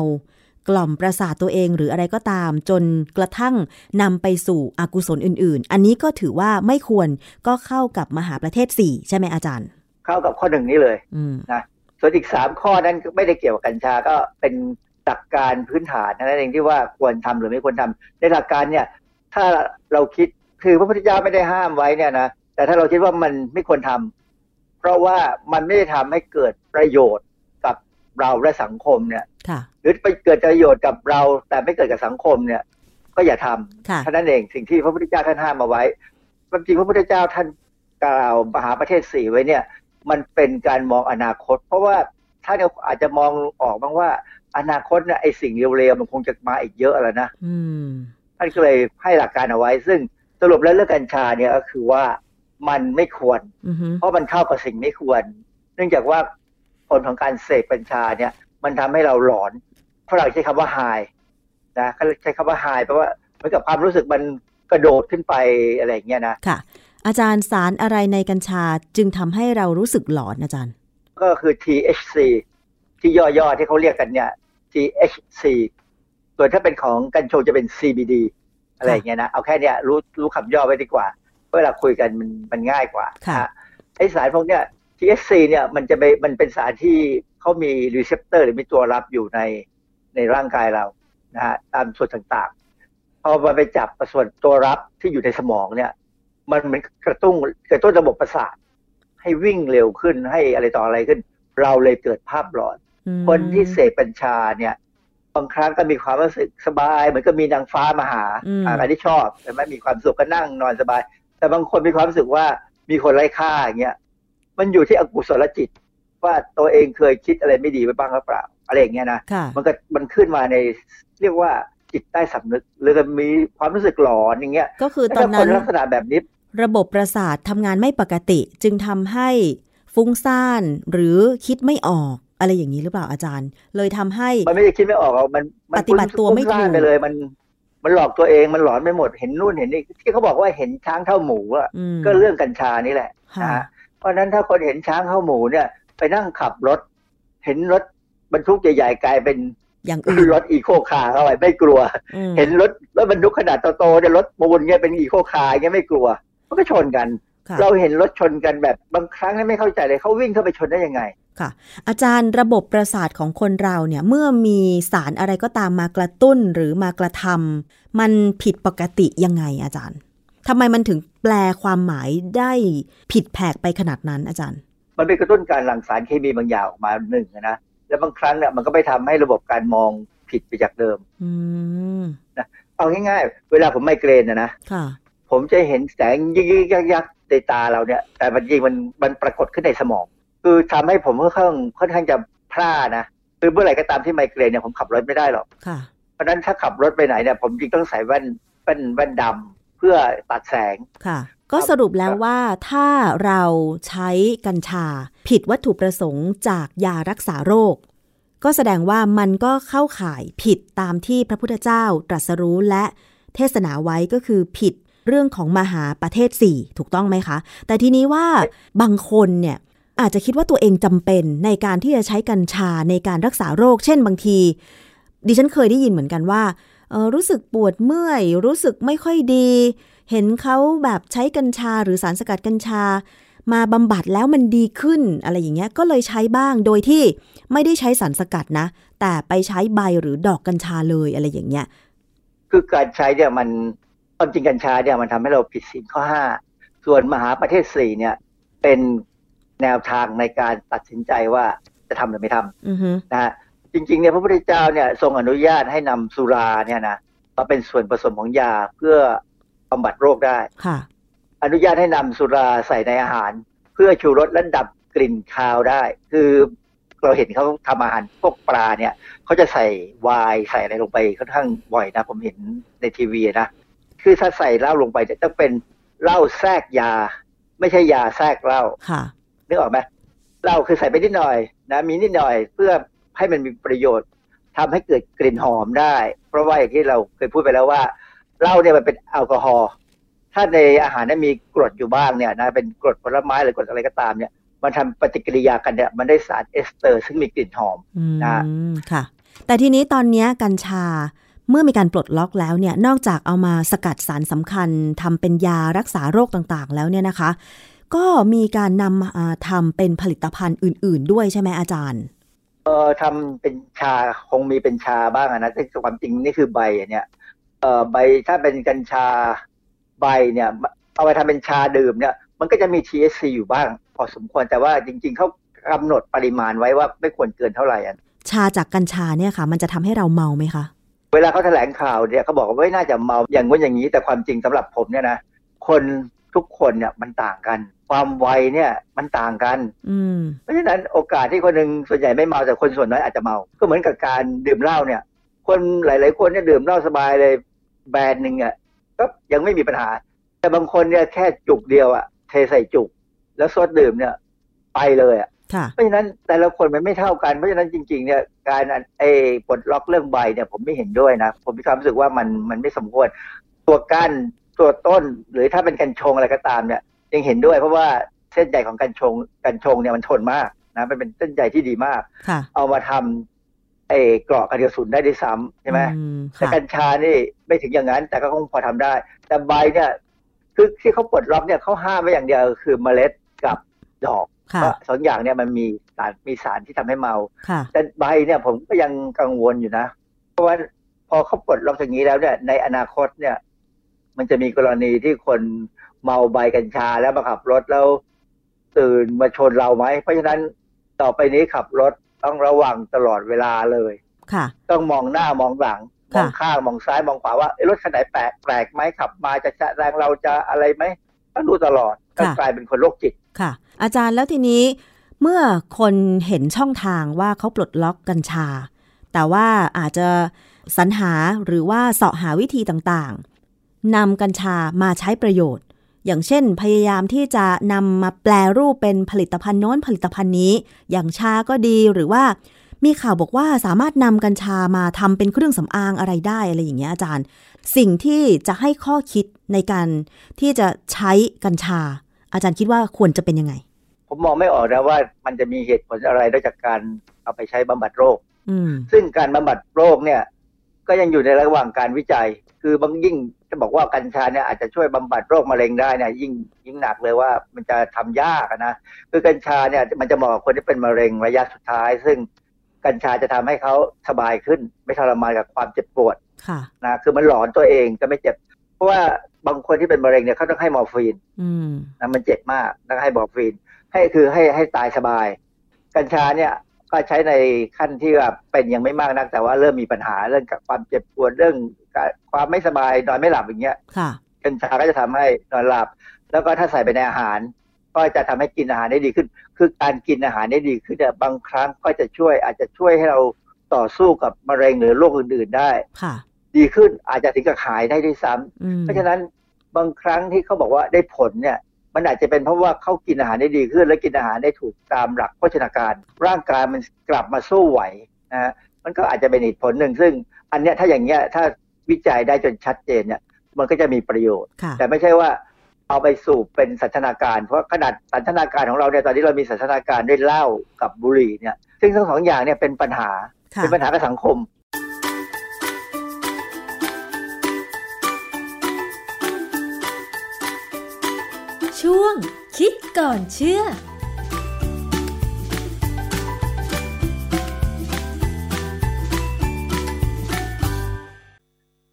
กล่อมประสาทตัวเองหรืออะไรก็ตามจนกระทั่งนำไปสู่อกุศลอื่นๆอันนี้ก็ถือว่าไม่ควรก็เข้ากับมหาประเทศสี่ใช่ไหมอาจารย์เข้ากับข้อหนึ่งนี้เลยนะส่วนอีกสามข้อนั้นไม่ได้เกี่ยวกับกัญชาก็เป็นหลักการพื้นฐานนั่นเองที่ว่าควรทำหรือไม่ควรทำในหลักการเนี่ยถ้าเราคิดคือพระพุทธเจ้าไม่ได้ห้ามไว้เนี่ยนะแต่ถ้าเราคิดว่ามันไม่ควรทำเพราะว่ามันไม่ได้ทำให้เกิดประโยชน์กับเราและสังคมเนี่ยหรือไปเกิดประโยชน์กับเราแต่ไม่เกิดกับสังคมเนี่ยก็อย่าทำเท่านั้นเองสิ่งที่พระพุทธเจ้าท่านห้ามมาไว้ความจริงพระพุทธเจ้าท่านกล่าวมหาประเทศสี่ไว้เนี่ยมันเป็นการมองอนาคตเพราะว่าถ้าเราอาจจะมองออกบ้างว่าอนาคตเนี่ยไอ้สิ่งเลวๆมันคงจะมาอีกเยอะแล้วนะท่านก็เลยให้หลักการเอาไว้ซึ่งสรุปแล้วเรื่องกัญชาเนี่ยก็คือว่ามันไม่ควรเพราะมันเข้ากับสิ่งไม่ควรเนื่องจากว่าผลของการเสพกัญชาเนี่ยมันทำให้เราหลอนเพราะเราใช้คำว่า high นะเขาใช้คำว่า high แปลว่าเหมือนกับความรู้สึกมันกระโดดขึ้นไปอะไรอย่างเงี้ยนะค่ะอาจารย์สารอะไรในกัญชาจึงทำให้เรารู้สึกหลอนอาจารย์ก็คือ ที เอช ซี ที่ย่อๆที่เขาเรียกกันเนี่ย ที เอช ซี ส่วนถ้าเป็นของกัญชงจะเป็น ซี บี ดี อะไรอย่างเงี้ยนะเอาแค่เนี้ยรู้รู้คำย่อไว้ดีกว่าเวลาคุยกันมันมันง่ายกว่าค่ะไอ้สารพวกเนี้ย ที เอช ซี เนี่ยมันจะไปมันเป็นสารที่เขามีรีเซปเตอร์หรือมีตัวรับอยู่ในในร่างกายเรานะฮะตามส่วนต่างๆพอมันไปจับส่วนตัวรับที่อยู่ในสมองเนี่ยมันมันกระตุ้นกระตุ้นระบบประสาทให้วิ่งเร็วขึ้นให้อะไรต่ออะไรขึ้นเราเลยเกิดภาพหลอนคนที่เสพกัญชาเนี่ยบางครั้งก็มีความรู้สึกสบายเหมือนก็มีนางฟ้ามาหาอะไรที่ชอบแต่ไม่มีความสุขก็นั่งนอนสบายแต่บางคนมีความรู้สึกว่ามีคนไร้ค่าอย่างเงี้ยมันอยู่ที่อกุศลจิตว่าตัวเองเคยคิดอะไรไม่ดีไปบ้างหรือเปล่าอะไรอย่างเงี้ยนะมันก็มันขึ้นมาในเรียกว่าจิตใต้สำนึกหรือก็มีความรู้สึกหลอนอย่างเงี้ยก็คือตอนนั้นลักษณะแบบนี้ระบบประสาททำงานไม่ปกติจึงทำให้ฟุ้งซ่านหรือคิดไม่ออกอะไรอย่างนี้หรือเปล่าอาจารย์เลยทำให้มันไม่ได้คิดไม่ออกมันปฏิบัติตัวไม่ถูกไปเลยมันมันหลอกตัวเองมันหลอนไปหมดเห็นนู่นเห็นนี่ที่เขาบอกว่าเห็นช้างเท่าหมูอ่ะก็เรื่องกัญชานี่แหละนะเพราะนั้นถ้าคนเห็นช้างเท่าหมูเนี่ยไปนั่งขับรถเห็นรถบรรทุกใหญ่ๆกลายเป็นอย่างอื่นรถอีโคคาร์เข้าไปไม่กลัวเห็นรถรถบรรทุกขนาดโตๆเนี่ยรถปูนเนี่ยเป็นอีโคคาร์เนี่ยไม่กลัวมันก็ชนกันเราเห็นรถชนกันแบบบางครั้งไม่เข้าใจเลยเขาวิ่งเข้าไปชนได้ยังไงค่ะอาจารย์ระบบประสาทของคนเราเนี่ยเมื่อมีสารอะไรก็ตามมากระตุ้นหรือมากระทำมันผิดปกติยังไงอาจารย์ทำไมมันถึงแปลความหมายได้ผิดแผกไปขนาดนั้นอาจารย์มันเป็นกระตุ้นการหลั่งสารเคมีบางอย่างออกมาหนึ่งนะแล้วบางครั้งเนี่ยมันก็ไปทำให้ระบบการมองผิดไปจากเดิมนะเอาง่ายๆเวลาผมไมเกรนนะนะผมจะเห็นแสงยิกยิกยักในตาเราเนี่ยแต่จริงมันมันปรากฏขึ้นในสมองคือทำให้ผมค่อนข้างค่อนข้างจะพลาดนะคือเมื่อไหร่ก็ตามที่ไมเกรนเนี่ยผมขับรถไม่ได้หรอกเพราะนั้นถ้าขับรถไปไหนเนี่ยผมจริงต้องใส่แว่นแว่นแว่นดำเพื่อตัดแสงก็สรุปแล้วว่าถ้าเราใช้กัญชาผิดวัตถุประสงค์จากยารักษาโรคก็แสดงว่ามันก็เข้าข่ายผิดตามที่พระพุทธเจ้าตรัสรู้และเทศนาไว้ก็คือผิดเรื่องของมหาประเทศสี่ถูกต้องไหมคะแต่ทีนี้ว่าบางคนเนี่ยอาจจะคิดว่าตัวเองจำเป็นในการที่จะใช้กัญชาในการรักษาโรคเช่นบางทีดิฉันเคยได้ยินเหมือนกันว่าเอ่อรู้สึกปวดเมื่อยรู้สึกไม่ค่อยดีเห็นเขาแบบใช้กัญชาหรือสารสกัดกัญชามาบำบัดแล้วมันดีขึ้นอะไรอย่างเงี้ยก็เลยใช้บ้างโดยที่ไม่ได้ใช้สารสกัดนะแต่ไปใช้ใบหรือดอกกัญชาเลยอะไรอย่างเงี้ยคือการใช้เนี่ยมันความจริงกัญชาเนี่ยมันทำให้เราผิดศีลข้อห้าส่วนมหาประเทศสี่เนี่ยเป็นแนวทางในการตัดสินใจว่าจะทำหรือไม่ทำนะฮะจริงๆเนี่ยพระพุทธเจ้าเนี่ยทรงอนุญาตให้นำสุราเนี่ยนะมาเป็นส่วนผสมของยาเพื่อบำบัดโรคได้อนุญาตให้นำสุราใส่ในอาหารเพื่อชูรสและดับกลิ่นคาวได้คือเราเห็นเขาทำอาหารพวกปลาเนี่ยเขาจะใส่ไวน์ใส่อะไรลงไปค่อนข้างบ่อยนะผมเห็นในทีวีนะคือถ้าใส่เหล้าลงไปจะต้องเป็นเหล้าแทรกยาไม่ใช่ยาแทรกเหล้านึกออกไหมเหล้าคือใส่ไปนิดหน่อยนะมีนิดหน่อยเพื่อให้มันมีประโยชน์ ทำให้เกิดกลิ่นหอมได้เพราะว่าอย่างที่เราเคยพูดไปแล้วว่าเหล้าเนี่ยมันเป็นแอลกอฮอล์ถ้าในอาหารนั้นมีกรดอยู่บ้างเนี่ยนะเป็นกรดผลไม้หรือกรดอะไรก็ตามเนี่ยมันทำปฏิกิริยากันเนี่ยมันได้สารเอสเตอร์ซึ่งมีกลิ่นหอมนะค่ะแต่ทีนี้ตอนนี้กัญชาเมื่อมีการปลดล็อกแล้วเนี่ยนอกจากเอามาสกัดสารสำคัญทำเป็นยารักษาโรคต่างๆแล้วเนี่ยนะคะก็มีการนำมาทำเป็นผลิตภัณฑ์อื่นๆด้วยใช่ไหมอาจารย์เอ่อทำเป็นชาคงมีเป็นชาบ้างนะแต่ความจริงนี่คือใบเนี่ยเอ่อใบถ้าเป็นกัญชาใบเนี่ยเอาไปทำเป็นชาดื่มเนี่ยมันก็จะมี ที เอช ซี อยู่บ้างพอสมควรแต่ว่าจริงๆเขากำหนดปริมาณไว้ว่าไม่ควรเกินเท่าไหร่ชาจากกัญชาเนี่ยค่ะมันจะทำให้เราเมาไหมคะเวลาเขาแถลงข่าวเนี่ยเขาบอกว่าไม่น่าจะเมาอย่างงั้นอย่างนี้แต่ความจริงสำหรับผมเนี่ยนะคนทุกคนเนี่ยมันต่างกันความวัยเนี่ยมันต่างกันเพราะฉะนั้นโอกาสที่คนหนึ่งส่วนใหญ่ไม่เมาแต่คนส่วนน้อยอาจจะเมาก็เหมือนกับการดื่มเหล้าเนี่ยคนหลายๆคนเนี่ยดื่มเหล้าสบายเลยแบรนด์หนึ่งอ่ะก็ยังไม่มีปัญหาแต่บางคนเนี่ยแค่จุกเดียวอ่ะเทใส่จุกแล้วซดดื่มเนี่ยไปเลยอ่ะเพราะฉะนั้นแต่ละคนมันไม่เท่ากันเพราะฉะนั้นจริงๆเนี่ยการไอ้ปลดล็อกเรื่องใบเนี่ยผมไม่เห็นด้วยนะผมมีความรู้สึกว่ามันมันไม่สมควรตัวก้านตัวต้นหรือถ้าเป็นกัญชงอะไรก็ตามเนี่ยยังเห็นด้วยเพราะว่าเส้นใหญ่ของกัญชงกัญชงเนี่ยมันทนมากนะมันเป็นเส้นใหญ่ที่ดีมากเอามาทำไอ้เกราะกันกระสุนได้ด้วยซ้ำใช่ไหมแต่กัญชานี่ไม่ถึงอย่างนั้นแต่ก็คงพอทำได้แต่ใบเนี่ยคือที่เขาปลดล็อกเนี่ยเขาห้ามไว้อย่างเดียวคือเมล็ดกับดอกก็สองอย่างเนี่ยมันมีสารมีสารที่ทำให้เมาแต่ใบเนี่ยผมก็ยังกังวลอยู่นะเพราะว่าพอเขาปลดล็อกอย่างนี้แล้วเนี่ยในอนาคตเนี่ยมันจะมีกรณีที่คนเมาใบกัญชาแล้วมาขับรถแล้วตื่นมาชนเราไหมเพราะฉะนั้นต่อไปนี้ขับรถต้องระวังตลอดเวลาเลยต้องมองหน้ามองหลังมองข้างมองซ้ายมองขวาว่ารถคันไหนแปลกแปลกไหมขับมาจะแซงเราจะอะไรไหมต้องดูตลอดก็กลายเป็นคนโรคจิตค่ะอาจารย์แล้วทีนี้เมื่อคนเห็นช่องทางว่าเขาปลดล็อกกัญชาแต่ว่าอาจจะสรรหาหรือว่าเสาะหาวิธีต่างๆนำกัญชามาใช้ประโยชน์อย่างเช่นพยายามที่จะนำมาแปลรูปเป็นผลิตภัณฑ์โน้นผลิตภัณฑ์นี้อย่างชาก็ดีหรือว่ามีข่าวบอกว่าสามารถนำกัญชามาทำเป็นเครื่องสำอางอะไรได้อะไรอย่างเงี้ยอาจารย์สิ่งที่จะให้ข้อคิดในการที่จะใช้กัญชาอาจารย์คิดว่าควรจะเป็นยังไงผมมองไม่ออกนะว่ามันจะมีเหตุผลอะไรนอกจากการเอาไปใช้บำบัดโรคซึ่งการบำบัดโรคเนี่ยก็ยังอยู่ในระหว่างการวิจัยคือบางยิ่งจะบอกว่ากัญชาเนี่ยอาจจะช่วยบำบัดโรคมะเร็งได้เนี่ยยิ่งยิ่งหนักเลยว่ามันจะทำยากนะคือกัญชาเนี่ยมันจะเหมาะกับคนที่เป็นมะเร็งระยะสุดท้ายซึ่งกัญชาจะทำให้เขาสบายขึ้นไม่ทรมานกับความเจ็บปวดนะคือมันหลอนตัวเองจะไม่เจ็บเพราะว่าบางคนที่เป็นมะเร็งเนี่ยเขาต้องให้มอร์ฟีนนะมันเจ็บมากต้องให้มอร์ฟีนให้คือให้ให้ตายสบายกัญชาเนี่ยก็ใช้ในขั้นที่แบบเป็นยังไม่มากนักแต่ว่าเริ่มมีปัญหาเรื่องกับความเจ็บปวดเรื่องความไม่สบายนอนไม่หลับอย่างเงี้ยกัญชาก็จะทำให้นอนหลับแล้วก็ถ้าใส่ไปในอาหารก็จะทำให้กินอาหารได้ดีขึ้นคือการกินอาหารได้ดีขึ้นเนี่ยบางครั้งก็จะช่วยอาจจะช่วยให้เราต่อสู้กับมะเร็งหรือโรคอื่นๆได้ดีขึ้นอาจจะถึงกับหายได้ด้วยซ้ำเพราะฉะนั้นบางครั้งที่เขาบอกว่าได้ผลเนี่ยมันอาจจะเป็นเพราะว่าเขากินอาหารได้ดีขึ้นและกินอาหารได้ถูกตามหลักโภชนาการร่างกายมันกลับมาสู้ไหวนะฮะมันก็อาจจะเป็นอีกผลหนึ่งซึ่งอันเนี้ยถ้าอย่างเงี้ยถ้าวิจัยได้จนชัดเจนเนี่ยมันก็จะมีประโยชน์แต่ไม่ใช่ว่าเอาไปสู่เป็นสันทนาการเพราะขนาดสันทนาการของเราเนี่ยตอนนี้เรามีสันทนาการด้วยเหล้ากับบุหรี่เนี่ยซึ่งทั้งสองอย่างเนี่ยเป็นปัญหาเป็นปัญหากับสังคมช่วงคิดก่อนเชื่อ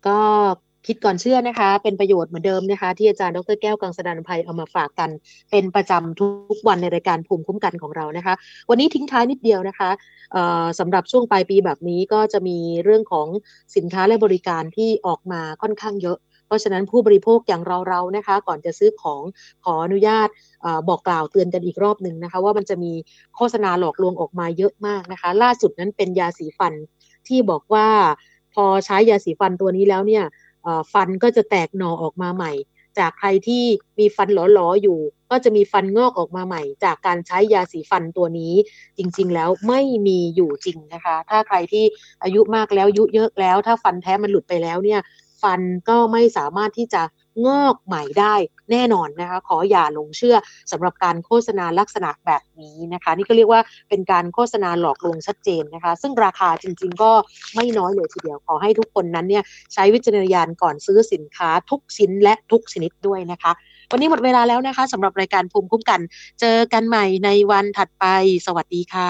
ก็คิดก่อนเชื่อนะคะเป็นประโยชน์เหมือนเดิมนะคะที่อาจารย์ดรแก้วกังสดานภัยเอามาฝากกันเป็นประจำทุกวันในรายการภูมิคุ้มกันของเรานะคะวันนี้ทิ้งท้ายนิดเดียวนะคะสำหรับช่วงปลายปีแบบนี้ก็จะมีเรื่องของสินค้าและบริการที่ออกมาค่อนข้างเยอะเพราะฉะนั้นผู้บริโภคอย่างเราๆนะคะก่อนจะซื้อของขออนุญาตบอกกล่าวเตือนกันอีกรอบหนึ่งนะคะว่ามันจะมีโฆษณาหลอกลวงออกมาเยอะมากนะคะล่าสุดนั้นเป็นยาสีฟันที่บอกว่าพอใช้ยาสีฟันตัวนี้แล้วเนี่ยฟันก็จะแตกหน่อออกมาใหม่ จากใครที่มีฟันหลอๆอยู่ก็จะมีฟันงอกออกมาใหม่จากการใช้ยาสีฟันตัวนี้จริงๆแล้วไม่มีอยู่จริงนะคะถ้าใครที่อายุมากแล้วอายุเยอะแล้วถ้าฟันแท้มันหลุดไปแล้วเนี่ยฟันก็ไม่สามารถที่จะงอกใหม่ได้แน่นอนนะคะขออย่าหลงเชื่อสำหรับการโฆษณาลักษณะแบบนี้นะคะนี่ก็เรียกว่าเป็นการโฆษณาหลอกลวงชัดเจนนะคะซึ่งราคาจริงๆก็ไม่น้อยเลยทีเดียวขอให้ทุกคนนั้นเนี่ยใช้วิจารณญาณก่อนซื้อสินค้าทุกชิ้นและทุกชนิดด้วยนะคะวันนี้หมดเวลาแล้วนะคะสำหรับรายการภูมิคุ้มกันเจอกันใหม่ในวันถัดไปสวัสดีค่ะ